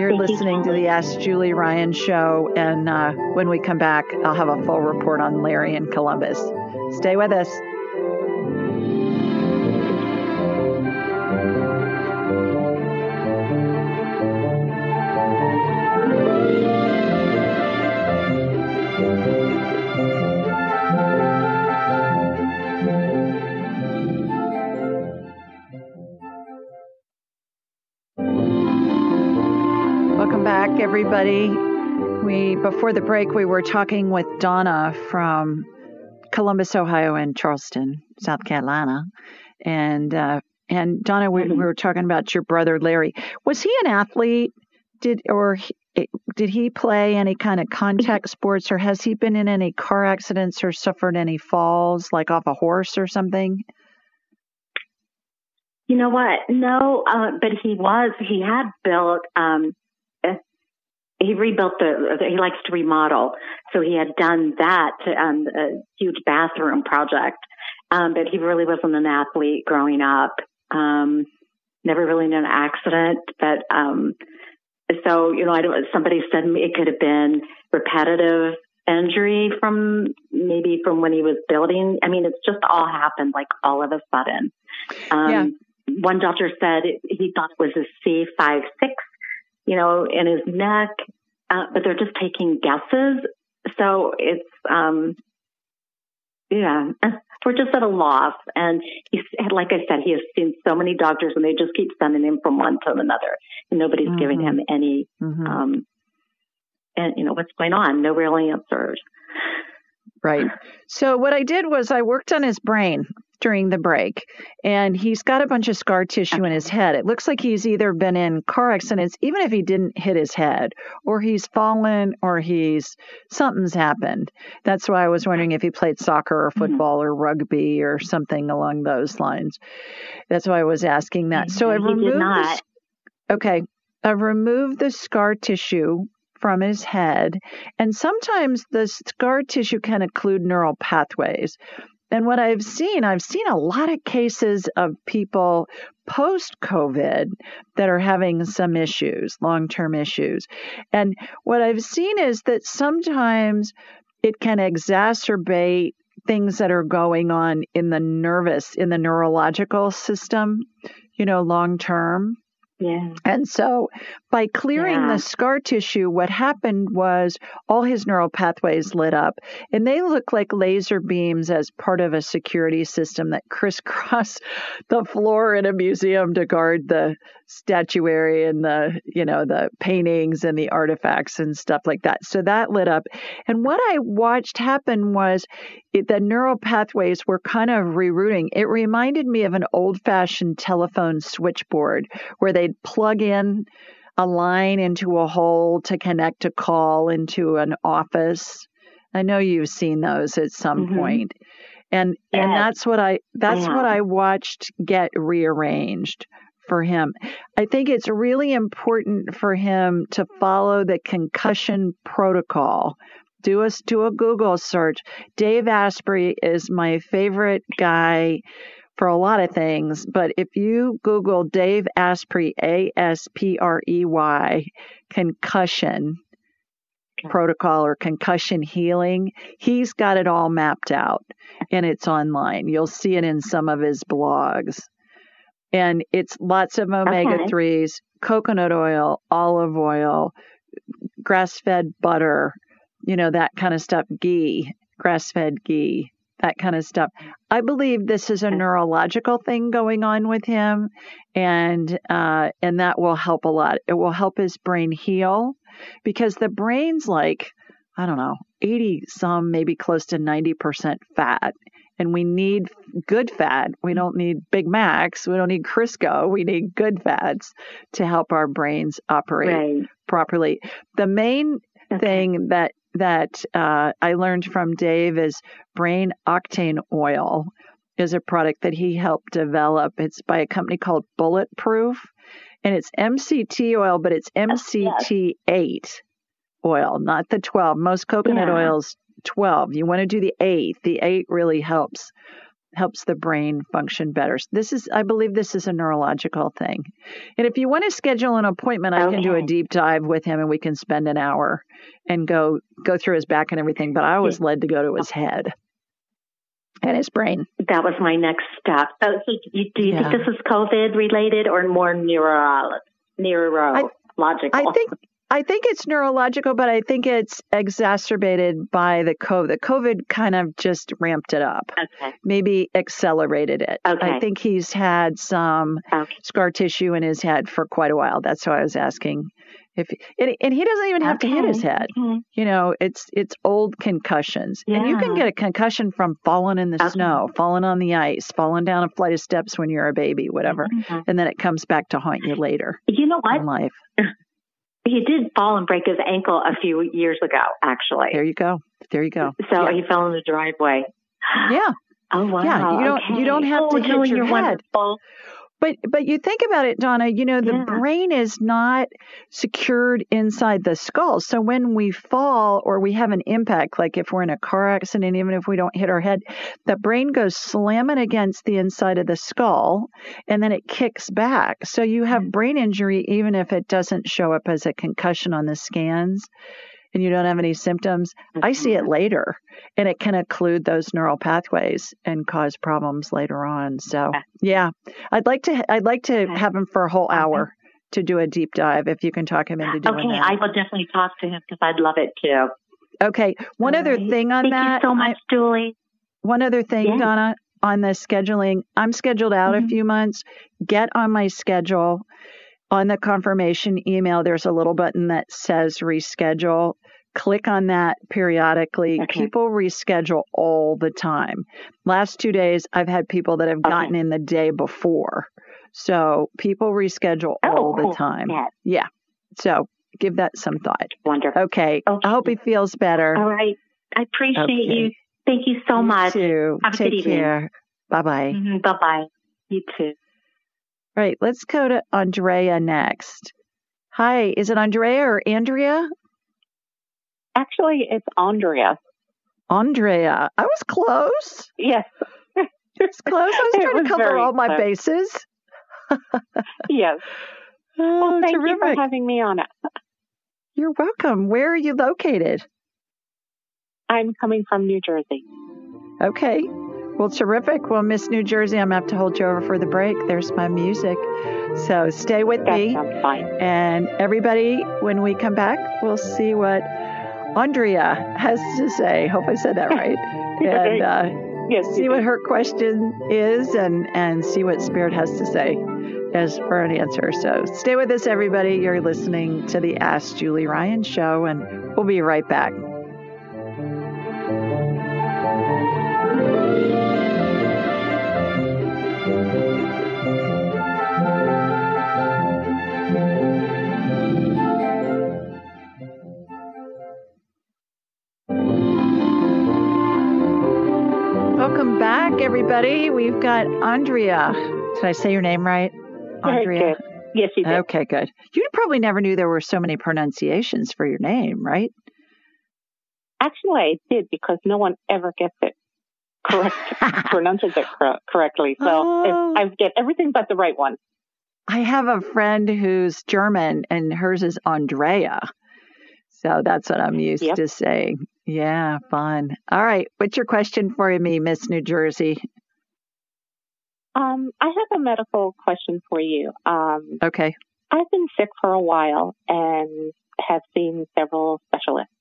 You're listening to the Ask Julie Ryan show, and when we come back, I'll have a full report on Larry in Columbus. Stay with us. back, everybody. Before the break, we were talking with Donna from Columbus, Ohio, and Charleston, South Carolina. And Donna, we were talking about your brother, Larry. Was he an athlete? Did he play any kind of contact sports, or has he been in any car accidents or suffered any falls, like off a horse or something? You know what? No, but he rebuilt he likes to remodel. So he had done that, a huge bathroom project. But he really wasn't an athlete growing up. Never really in an accident, but, so, you know, somebody said it could have been repetitive injury from when he was building. I mean, it's just all happened like all of a sudden. One doctor said he thought it was a C5-6, you know, in his neck, but they're just taking guesses. So it's, we're just at a loss. And he's, like I said, he has seen so many doctors, and they just keep sending him from one to another, and nobody's giving him any, and you know, what's going on? No real answers. Right. So what I did was I worked on his brain during the break, and he's got a bunch of scar tissue in his head. It looks like he's either been in car accidents, even if he didn't hit his head, or he's fallen, or something's happened. That's why I was wondering if he played soccer or football or rugby or something along those lines. That's why I was asking that. So I removed the scar tissue from his head, and sometimes the scar tissue can occlude neural pathways. And what I've seen a lot of cases of people post-COVID that are having some issues, long-term issues. And what I've seen is that sometimes it can exacerbate things that are going on in the neurological system, you know, long-term. Yeah. And so by clearing the scar tissue, what happened was all his neural pathways lit up, and they look like laser beams as part of a security system that crisscross the floor in a museum to guard the statuary and the paintings and the artifacts and stuff like that. So that lit up. And what I watched happen was the neural pathways were kind of rerouting. It reminded me of an old-fashioned telephone switchboard where they'd plug in a line into a hole to connect a call into an office. I know you've seen those at some point. And that's what I watched get rearranged for him. I think it's really important for him to follow the concussion protocol. Do a Google search. Dave Asprey is my favorite guy for a lot of things, but if you Google Dave Asprey, Asprey, concussion protocol or concussion healing, he's got it all mapped out, and it's online. You'll see it in some of his blogs. And it's lots of omega-3s, coconut oil, olive oil, grass-fed butter, you know, that kind of stuff, ghee, grass-fed ghee, that kind of stuff. I believe this is a neurological thing going on with him, and that will help a lot. It will help his brain heal, because the brain's like, I don't know, 80-some, maybe close to 90% fat. And we need good fat. We don't need Big Macs. We don't need Crisco. We need good fats to help our brains operate properly. The main thing that I learned from Dave is brain octane oil is a product that he helped develop. It's by a company called Bulletproof, and it's MCT oil, but it's MCT8 oil, not the 12. Most coconut oils 12. You want to do the 8. The 8 really helps the brain function better. So I believe this is a neurological thing. And if you want to schedule an appointment, I can do a deep dive with him, and we can spend an hour and go through his back and everything. But I was led to go to his head and his brain. That was my next step. Oh, so do you think this is COVID related or more neurological? I think it's neurological, but I think it's exacerbated by the COVID. The COVID kind of just ramped it up, maybe accelerated it. I think he's had some scar tissue in his head for quite a while. That's why I was asking And he doesn't even have to hit his head. You know, it's old concussions. Yeah. And you can get a concussion from falling in the snow, falling on the ice, falling down a flight of steps when you're a baby, whatever. And then it comes back to haunt you later. You know what? In life. He did fall and break his ankle a few years ago, actually. There you go. There you go. So he fell in the driveway. Yeah. Oh, wow. Yeah. You don't have to hit your head. Wonderful. But you think about it, Donna, you know, the brain is not secured inside the skull. So when we fall or we have an impact, like if we're in a car accident, even if we don't hit our head, the brain goes slamming against the inside of the skull and then it kicks back. So you have brain injury, even if it doesn't show up as a concussion on the scans and you don't have any symptoms. I see it later, and it can occlude those neural pathways and cause problems later on. So, yeah, I'd like to have him for a whole hour to do a deep dive if you can talk him into doing that. Okay, I will definitely talk to him because I'd love it too. Okay, one other thing on that. Thank you so much, Julie. One other thing, Donna, on the scheduling. I'm scheduled out a few months. Get on my schedule. On the confirmation email, there's a little button that says reschedule. Click on that periodically. Okay. People reschedule all the time. Last 2 days, I've had people that have gotten in the day before. So people reschedule all the time. Yeah. So give that some thought. Wonderful. Okay. I hope he feels better. All right. I appreciate you. Thank you so much. You too. Have a good evening. Bye-bye. Bye-bye. You too. All right, let's go to Andrea next. Hi, is it Andrea or Andrea? Actually, it's Andrea. Andrea. I was close. Yes. It's close. I was trying to cover all my bases. Yes. Well, thank you for having me on. You're welcome. Where are you located? I'm coming from New Jersey. Okay. Well, terrific. Well, Miss New Jersey, I'm going to have to hold you over for the break. There's my music. So stay with me. That's fine. And everybody, when we come back, we'll see what Andrea has to say. Hope I said that right. And yes, see what her question is and see what Spirit has to say as for an answer. So stay with us, everybody. You're listening to the Ask Julie Ryan Show, and we'll be right back. Welcome back, everybody. We've got Andrea. Did I say your name right? Andrea. Good. Yes, you did. Okay, good. You probably never knew there were so many pronunciations for your name, right? Actually, I did because no one ever gets it correct, pronounces it correctly. So I get everything but the right one. I have a friend who's German, and hers is Andrea. So that's what I'm used to saying. Yeah, fun. All right. What's your question for me, Miss New Jersey? I have a medical question for you. Okay. I've been sick for a while and have seen several specialists.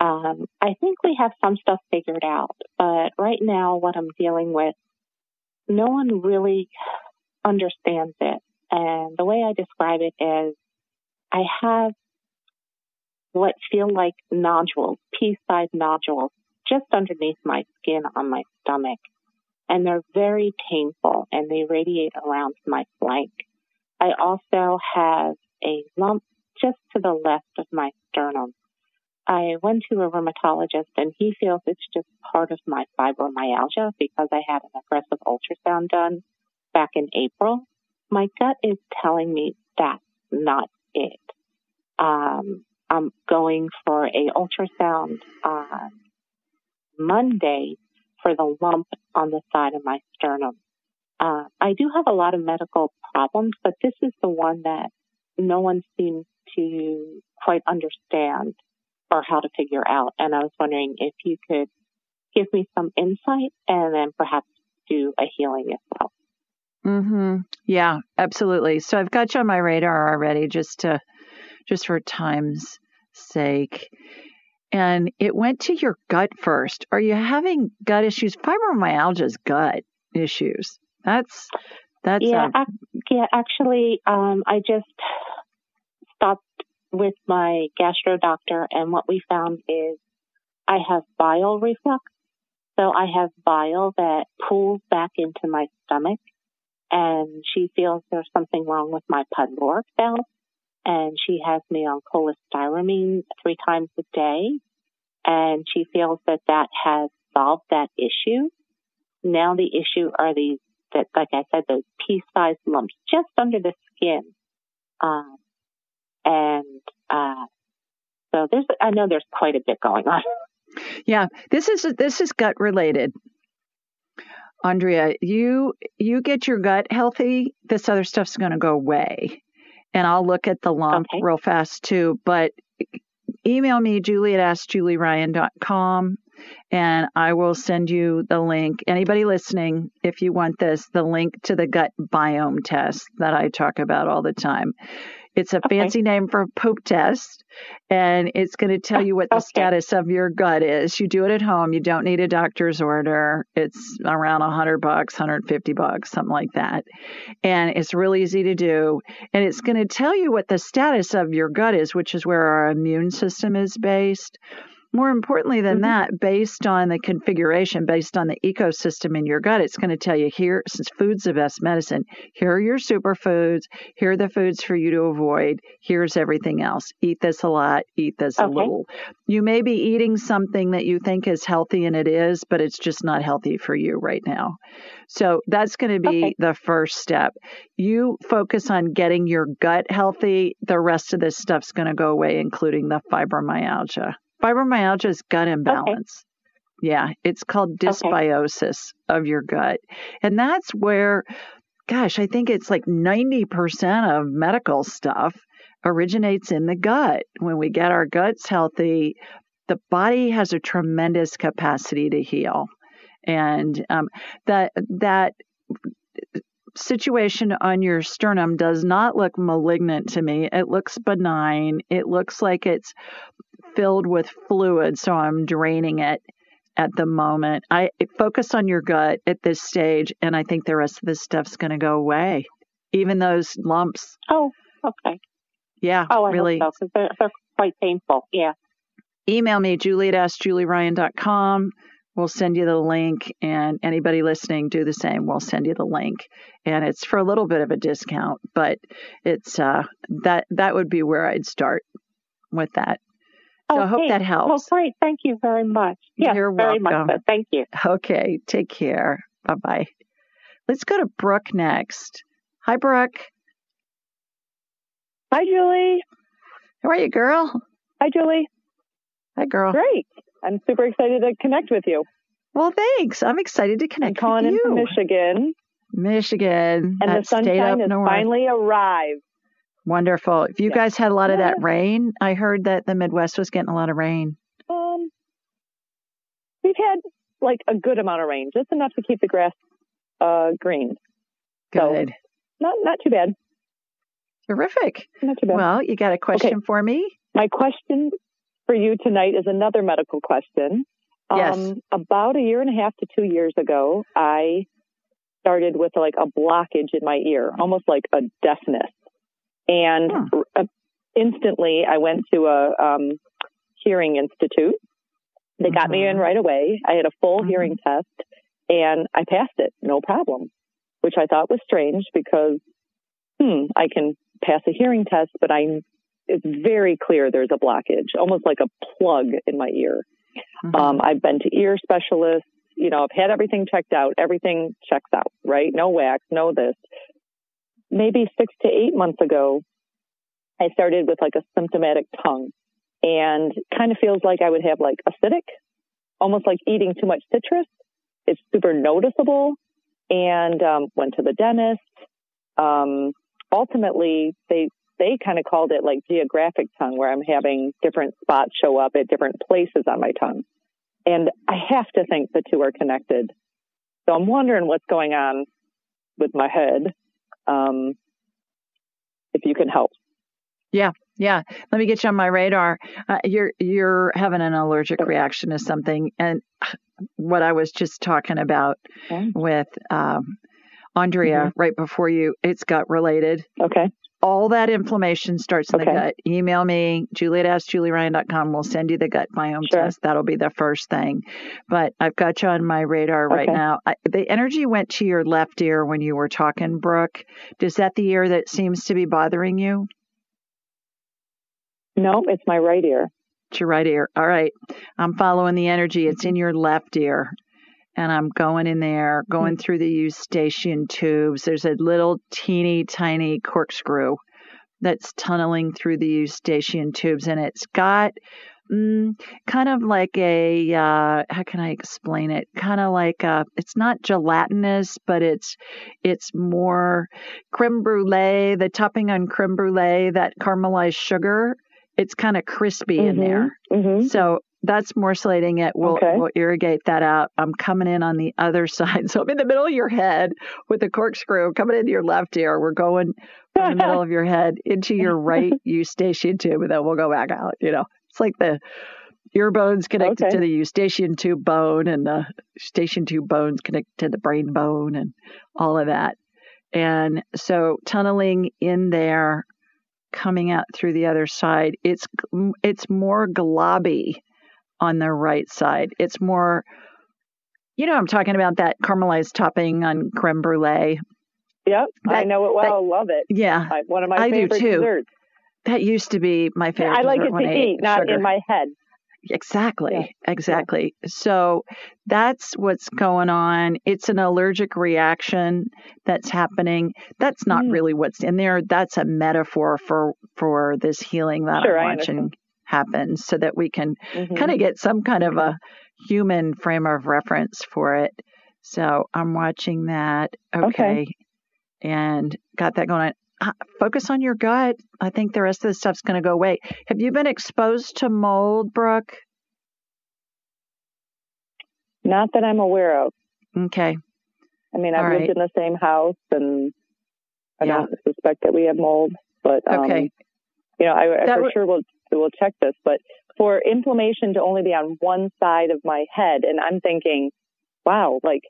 I think we have some stuff figured out, but right now what I'm dealing with, no one really understands it. And the way I describe it is I have what feel like nodules, pea-sized nodules, just underneath my skin on my stomach. And they're very painful, and they radiate around my flank. I also have a lump just to the left of my sternum. I went to a rheumatologist, and he feels it's just part of my fibromyalgia because I had an aggressive ultrasound done back in April. My gut is telling me that's not it. I'm going for a ultrasound on Monday for the lump on the side of my sternum. I do have a lot of medical problems, but this is the one that no one seems to quite understand or how to figure out. And I was wondering if you could give me some insight and then perhaps do a healing as well. Yeah, absolutely. So I've got you on my radar already just for time's sake. And it went to your gut first. Are you having gut issues? Fibromyalgia is gut issues. That's actually, I just stopped with my gastro doctor, and what we found is I have bile reflux. So I have bile that pools back into my stomach, and she feels there's something wrong with my pyloric valve, and she has me on cholestyramine 3 times a day, and she feels that that has solved that issue. Now the issue are these, that, like I said, those pea-sized lumps just under the skin. So there's, I know there's quite a bit going on. Yeah, this is gut related. Andrea, you get your gut healthy, this other stuff's going to go away. And I'll look at the lump real fast too, but email me, Julie at AskJulieRyan.com, and I will send you the link. Anybody listening, if you want this, the link to the gut biome test that I talk about all the time. It's a fancy name for a poop test, and it's going to tell you what the status of your gut is. You do it at home. You don't need a doctor's order. It's around $100, $150, something like that. And it's really easy to do. And it's going to tell you what the status of your gut is, which is where our immune system is based. More importantly than that, based on the configuration, based on the ecosystem in your gut, it's going to tell you here, since food's the best medicine, here are your superfoods, here are the foods for you to avoid, here's everything else. Eat this a lot, eat this a little. You may be eating something that you think is healthy, and it is, but it's just not healthy for you right now. So that's going to be the first step. You focus on getting your gut healthy. The rest of this stuff's going to go away, including the fibromyalgia. Fibromyalgia is gut imbalance. Yeah, it's called dysbiosis of your gut. And that's where, gosh, I think it's like 90% of medical stuff originates in the gut. When we get our guts healthy, the body has a tremendous capacity to heal. And that situation on your sternum does not look malignant to me. It looks benign. It looks like it's filled with fluid, so I'm draining it at the moment. I focus on your gut at this stage, and I think the rest of this stuff's going to go away, even those lumps. Oh, okay. Yeah, really. Oh, I hope so, 'cause they're quite painful, yeah. Email me, Julie at AskJulieRyan.com. We'll send you the link, and anybody listening, do the same. We'll send you the link, and it's for a little bit of a discount, but it's that would be where I'd start with that. So I hope that helps. Well, great. Thank you very much. Yeah, you're welcome. Very much so. Thank you. Okay. Take care. Bye-bye. Let's go to Brooke next. Hi, Brooke. Hi, Julie. How are you, girl? Hi, Julie. Hi, girl. Great. I'm super excited to connect with you. Well, thanks. I'm excited to connect with you. I'm calling in from Michigan. And the sunshine has finally arrived. Wonderful. If you guys had a lot of that rain, I heard that the Midwest was getting a lot of rain. We've had like a good amount of rain, just enough to keep the grass green. Good. So, not too bad. Terrific. Not too bad. Well, you got a question for me? My question for you tonight is another medical question. Yes. About 1.5 to 2 years ago, I started with like a blockage in my ear, almost like a deafness. And instantly I went to a hearing institute. They got me in right away. I had a full hearing test, and I passed it, no problem, which I thought was strange because, I can pass a hearing test, but it's very clear there's a blockage, almost like a plug in my ear. I've been to ear specialists. You know, I've had everything checked out. Everything checks out, right? No wax, no this. Maybe 6 to 8 months ago, I started with like a symptomatic tongue, and kind of feels like I would have like acidic, almost like eating too much citrus. It's super noticeable, and went to the dentist. Ultimately, they kind of called it like geographic tongue, where I'm having different spots show up at different places on my tongue. And I have to think the two are connected. So I'm wondering what's going on with my head. If you can help. Yeah. Let me get you on my radar. You're having an allergic reaction to something. And what I was just talking about with Andrea right before you, it's gut related. Okay. all that inflammation starts in the gut. Email me, Julie at AskJulieRyan.com. We'll send you the gut biome test. That'll be the first thing. But I've got you on my radar right now. The energy went to your left ear when you were talking, Brooke. Is that the ear that seems to be bothering you? No, it's my right ear. It's your right ear. All right. I'm following the energy. It's in your left ear. And I'm going in there, going through the eustachian tubes. There's a little teeny tiny corkscrew that's tunneling through the eustachian tubes. And it's got kind of like a, how can I explain it? Kind of like a, it's not gelatinous, but it's more creme brulee, the topping on creme brulee, that caramelized sugar. It's kind of crispy in there. So that's morcellating it. We'll irrigate that out. I'm coming in on the other side. So I'm in the middle of your head with a corkscrew coming into your left ear. We're going from the middle of your head into your right eustachian tube, and then we'll go back out. You know, it's like the ear bones connected to the eustachian tube bone, and the eustachian tube bones connected to the brain bone and all of that. And so tunneling in there, coming out through the other side, it's more globby on the right side. It's more, you know, I'm talking about that caramelized topping on creme brulee. Yep, that, I know it well. I love it. Yeah. One of my favorite desserts. That used to be my favorite dessert. I like it to eat, not in my head. Exactly. Yeah. Exactly. Yeah. So that's what's going on. It's an allergic reaction that's happening. That's not really what's in there. That's a metaphor for this healing that I'm watching happen, so that we can kind of get some kind of a human frame of reference for it. So I'm watching that. Okay. And got that going on. Focus on your gut. I think the rest of the stuff's going to go away. Have you been exposed to mold, Brooke? Not that I'm aware of. Okay. I mean, I've lived in the same house, and I don't suspect that we have mold. But, you know, I sure will check this. But for inflammation to only be on one side of my head, and I'm thinking, wow, like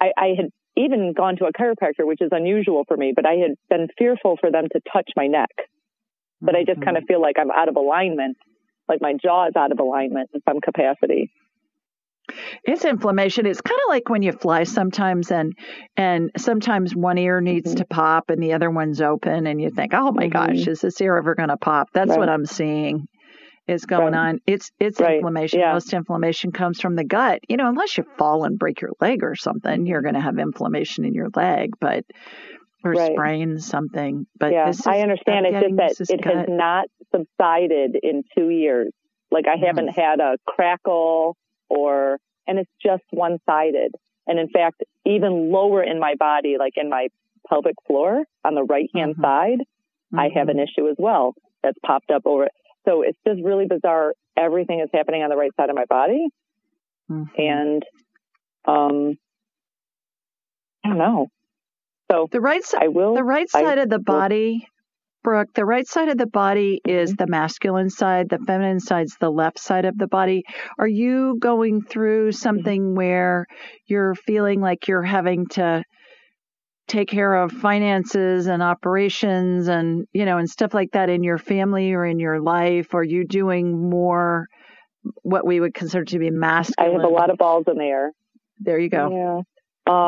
I had even gone to a chiropractor, which is unusual for me, but I had been fearful for them to touch my neck. But I just kind of feel like I'm out of alignment, like my jaw is out of alignment in some capacity. It's inflammation. It's kind of like when you fly sometimes, and sometimes one ear needs to pop and the other one's open, and you think, oh my gosh, is this ear ever going to pop? That's what I'm seeing is going on. It's inflammation. Yeah. Most inflammation comes from the gut. You know, unless you fall and break your leg or something, you're going to have inflammation in your leg, but or sprain something. But this is, I understand. It's just that it has not subsided in 2 years. Like I haven't had a crackle and it's just one-sided. And in fact, even lower in my body, like in my pelvic floor on the right-hand side, I have an issue as well that's popped up over it. So it's just really bizarre. Everything is happening on the right side of my body. And I don't know. So the right side of the body, Brooke, the right side of the body is the masculine side. The feminine side's the left side of the body. Are you going through something where you're feeling like you're having to take care of finances and operations and, you know, and stuff like that in your family or in your life? Or are you doing more what we would consider to be masculine? I have a lot of balls in the air. There you go. Yeah.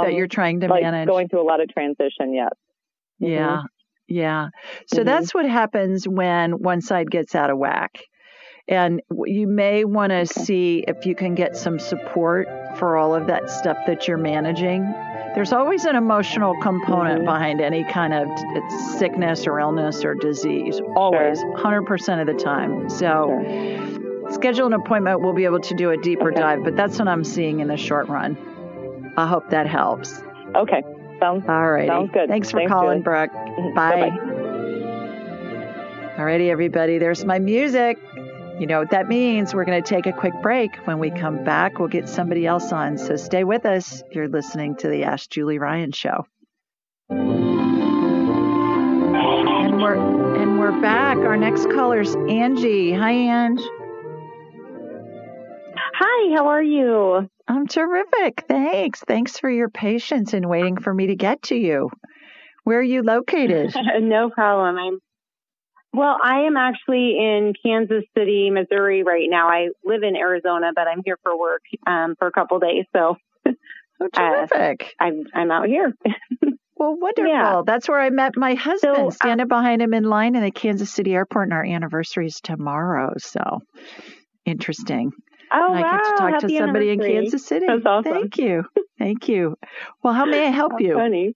That you're trying to manage. Going through a lot of transition, yes. Yeah. Yeah. So that's what happens when one side gets out of whack. And you may want to see if you can get some support for all of that stuff that you're managing. There's always an emotional component behind any kind of sickness or illness or disease. Always, 100% of the time. So schedule an appointment. We'll be able to do a deeper dive. But that's what I'm seeing in the short run. I hope that helps. Okay. Sounds good. Thanks, calling, Julie. Brooke. Bye. Bye-bye. All righty, everybody. There's my music. You know what that means. We're going to take a quick break. When we come back, we'll get somebody else on. So stay with us. You're listening to the Ask Julie Ryan Show. And we're back. Our next caller's Angie. Hi, Ange. Hi, how are you? I'm terrific. Thanks. Thanks for your patience in waiting for me to get to you. Where are you located? No problem. I'm Well, I am actually in Kansas City, Missouri right now. I live in Arizona, but I'm here for work for a couple of days. So terrific. I'm out here. Well, wonderful. Yeah. That's where I met my husband, so, standing behind him in line in the Kansas City airport, and our anniversary is tomorrow. So interesting. Oh, and wow. I get to talk to somebody in Kansas City. That's awesome. Thank you. Thank you. Well, how may I help you? Funny.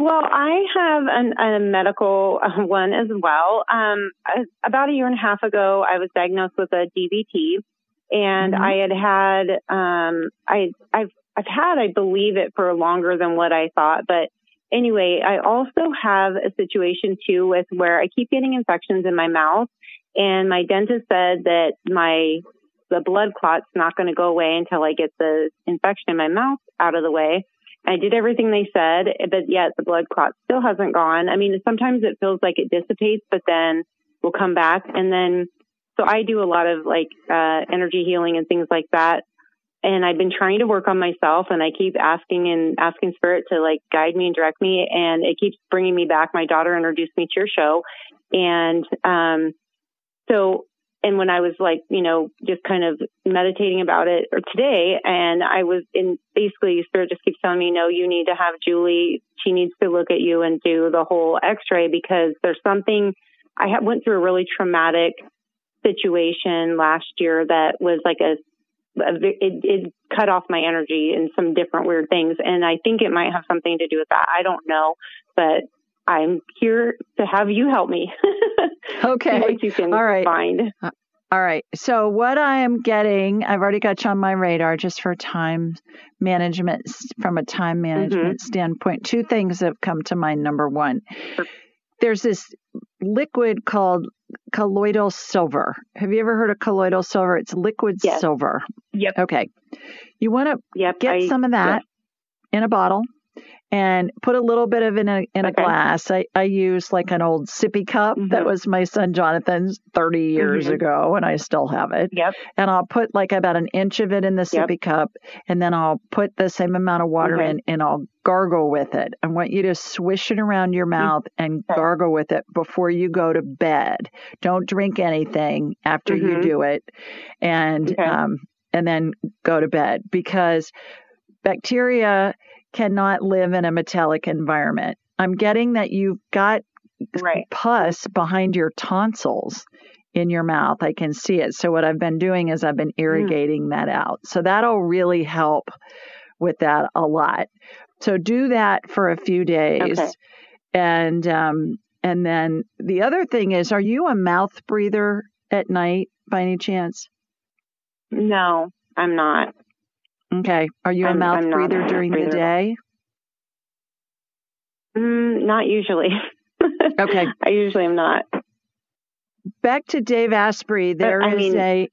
Well, I have a medical one as well. About a year and a half ago, I was diagnosed with a DVT, and mm-hmm. I've had, I believe it for longer than what I thought. But anyway, I also have a situation too with where I keep getting infections in my mouth, and my dentist said that the blood clot's not going to go away until I get the infection in my mouth out of the way. I did everything they said, but yet the blood clot still hasn't gone. I mean, sometimes it feels like it dissipates, but then will come back. And then, so I do a lot of like energy healing and things like that. And I've been trying to work on myself, and I keep asking Spirit to like guide me and direct me. And it keeps bringing me back. My daughter introduced me to your show. And so when I was like, you know, just kind of meditating about it or today, and I was in basically Spirit just keeps telling me, no, you need to have Julie. She needs to look at you and do the whole x-ray because there's something I went through a really traumatic situation last year that was like it cut off my energy and some different weird things. And I think it might have something to do with that. I don't know, but I'm here to have you help me. Okay. What you can all right. find. All right. So what I am getting, I've already got you on my radar just for time management, from a time management mm-hmm. standpoint. Two things have come to mind. Number one, there's this liquid called colloidal silver. Have you ever heard of colloidal silver? It's liquid yes. silver. Yep. Okay. You want to get some of that in a bottle. And put a little bit of it in a glass. I use like an old sippy cup mm-hmm. that was my son Jonathan's 30 years mm-hmm. ago, and I still have it. Yep. And I'll put like about an inch of it in the yep. sippy cup, and then I'll put the same amount of water okay. in, and I'll gargle with it. I want you to swish it around your mouth and gargle with it before you go to bed. Don't drink anything after mm-hmm. you do it, and then go to bed, because bacteria cannot live in a metallic environment. I'm getting that you've got pus behind your tonsils in your mouth. I can see it. So what I've been doing is I've been irrigating that out. So that'll really help with that a lot. So do that for a few days. Okay. And then the other thing is, are you a mouth breather at night by any chance? No, I'm not. Okay. Are you a mouth breather during the day? Not usually. Okay. I usually am not. Back to Dave Asprey. There's a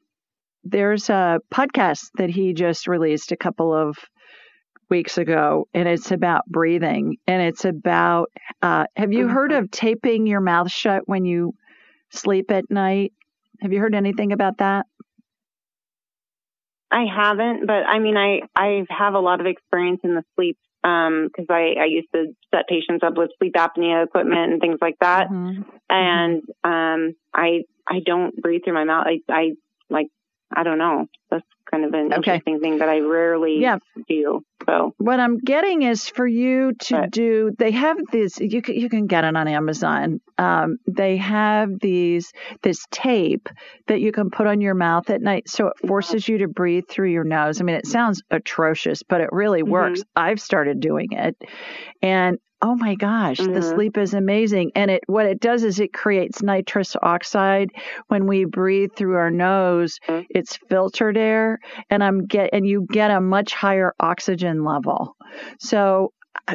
podcast that he just released a couple of weeks ago, and it's about breathing. And it's about, have you heard of taping your mouth shut when you sleep at night? Have you heard anything about that? I haven't, but I mean, I have a lot of experience in the sleep because I used to set patients up with sleep apnea equipment and things like that. Mm-hmm. And I don't breathe through my mouth. I don't know. That's kind of an interesting thing that I rarely do. So what I'm getting is for you to do, they have this, you can get it on Amazon. They have this tape that you can put on your mouth at night. So it forces you to breathe through your nose. I mean, it sounds atrocious, but it really works. Mm-hmm. I've started doing it, and oh my gosh, mm-hmm. the sleep is amazing. And what it does is it creates nitrous oxide. When we breathe through our nose, mm-hmm. it's filtered air, and you get a much higher oxygen level. So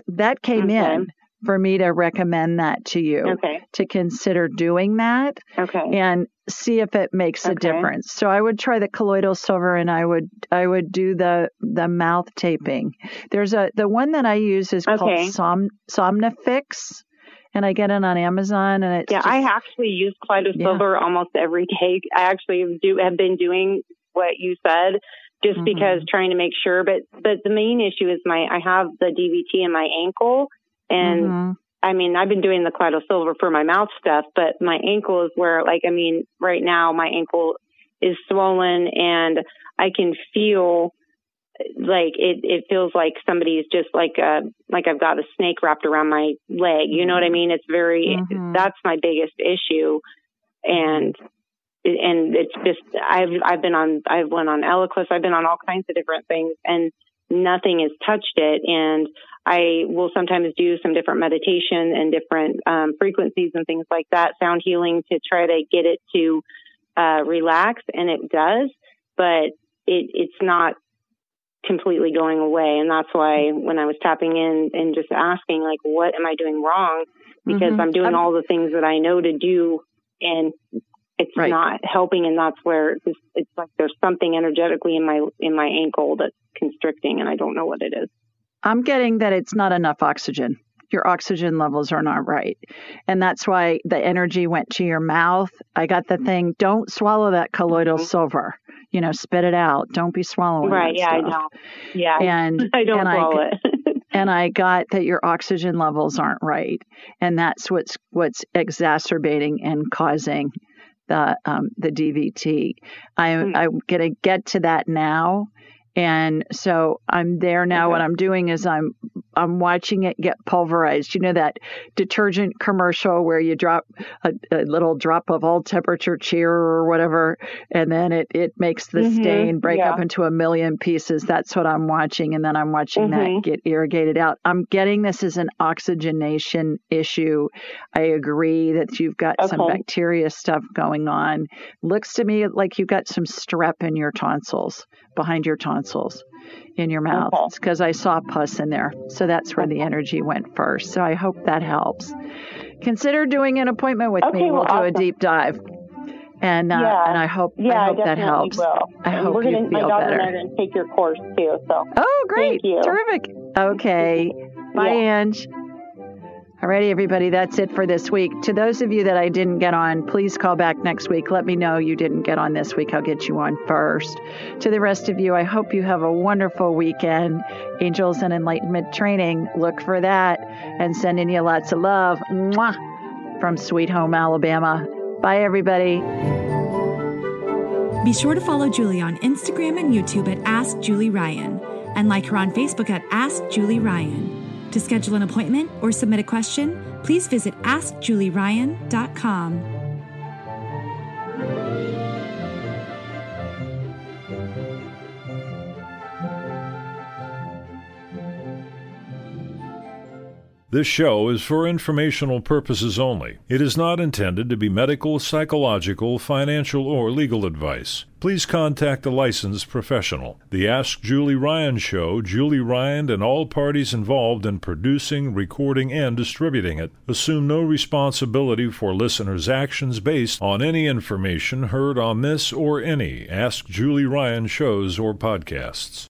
that came in for me to recommend that to you to consider doing that and see if it makes a difference. So I would try the colloidal silver, and I would do the mouth taping. There's the one that I use is called Somnifix, and I get it on Amazon, and it's I actually use colloidal silver almost every day. I actually have been doing what you said, just mm-hmm. because trying to make sure, but the main issue is I have the DVT in my ankle. And I mean, I've been doing the colloidal silver for my mouth stuff, but my ankle is where, like, I mean, right now my ankle is swollen and I can feel like it feels like somebody's just like I've got a snake wrapped around my leg. You know what I mean? It's very, that's my biggest issue. And it's just, I've went on Eliquis. I've been on all kinds of different things and nothing has touched it. And I will sometimes do some different meditation and different frequencies and things like that, sound healing to try to get it to relax, and it does, but it's not completely going away. And that's why when I was tapping in and just asking, like, what am I doing wrong? Because I'm doing all the things that I know to do and it's not helping. And that's where it's like there's something energetically in my ankle that's constricting and I don't know what it is. I'm getting that it's not enough oxygen. Your oxygen levels are not right. And that's why the energy went to your mouth. I got the thing, don't swallow that colloidal silver. You know, spit it out. Don't be swallowing that stuff. I know. Yeah, and I don't swallow it. And I got that your oxygen levels aren't right. And that's what's exacerbating and causing the DVT. I'm going to get to that now. And so I'm there now. What I'm doing is I'm watching it get pulverized. You know, that detergent commercial where you drop a little drop of all temperature cheer or whatever, and then it makes the stain break up into a million pieces. That's what I'm watching. And then I'm watching that get irrigated out. I'm getting this is an oxygenation issue. I agree that you've got some bacteria stuff going on. Looks to me like you've got some strep in your tonsils, behind your tonsils, in your mouth, because I saw pus in there. So that's where the energy went first. So I hope that helps. Consider doing an appointment with me. We'll do a deep dive. And and I hope that helps. I hope you feel better. My daughter and I are going to take your course too. So. Oh, great. Thank you. Terrific. Okay. Bye, Ange. Alrighty, everybody, that's it for this week. To those of you that I didn't get on, please call back next week. Let me know you didn't get on this week. I'll get you on first. To the rest of you, I hope you have a wonderful weekend. Angels and Enlightenment Training, look for that. And sending you lots of love. Mwah! From Sweet Home, Alabama. Bye, everybody. Be sure to follow Julie on Instagram and YouTube at AskJulieRyan. And like her on Facebook at AskJulieRyan. To schedule an appointment or submit a question, please visit AskJulieRyan.com. This show is for informational purposes only. It is not intended to be medical, psychological, financial, or legal advice. Please contact a licensed professional. The Ask Julie Ryan Show, Julie Ryan, and all parties involved in producing, recording, and distributing it assume no responsibility for listeners' actions based on any information heard on this or any Ask Julie Ryan shows or podcasts.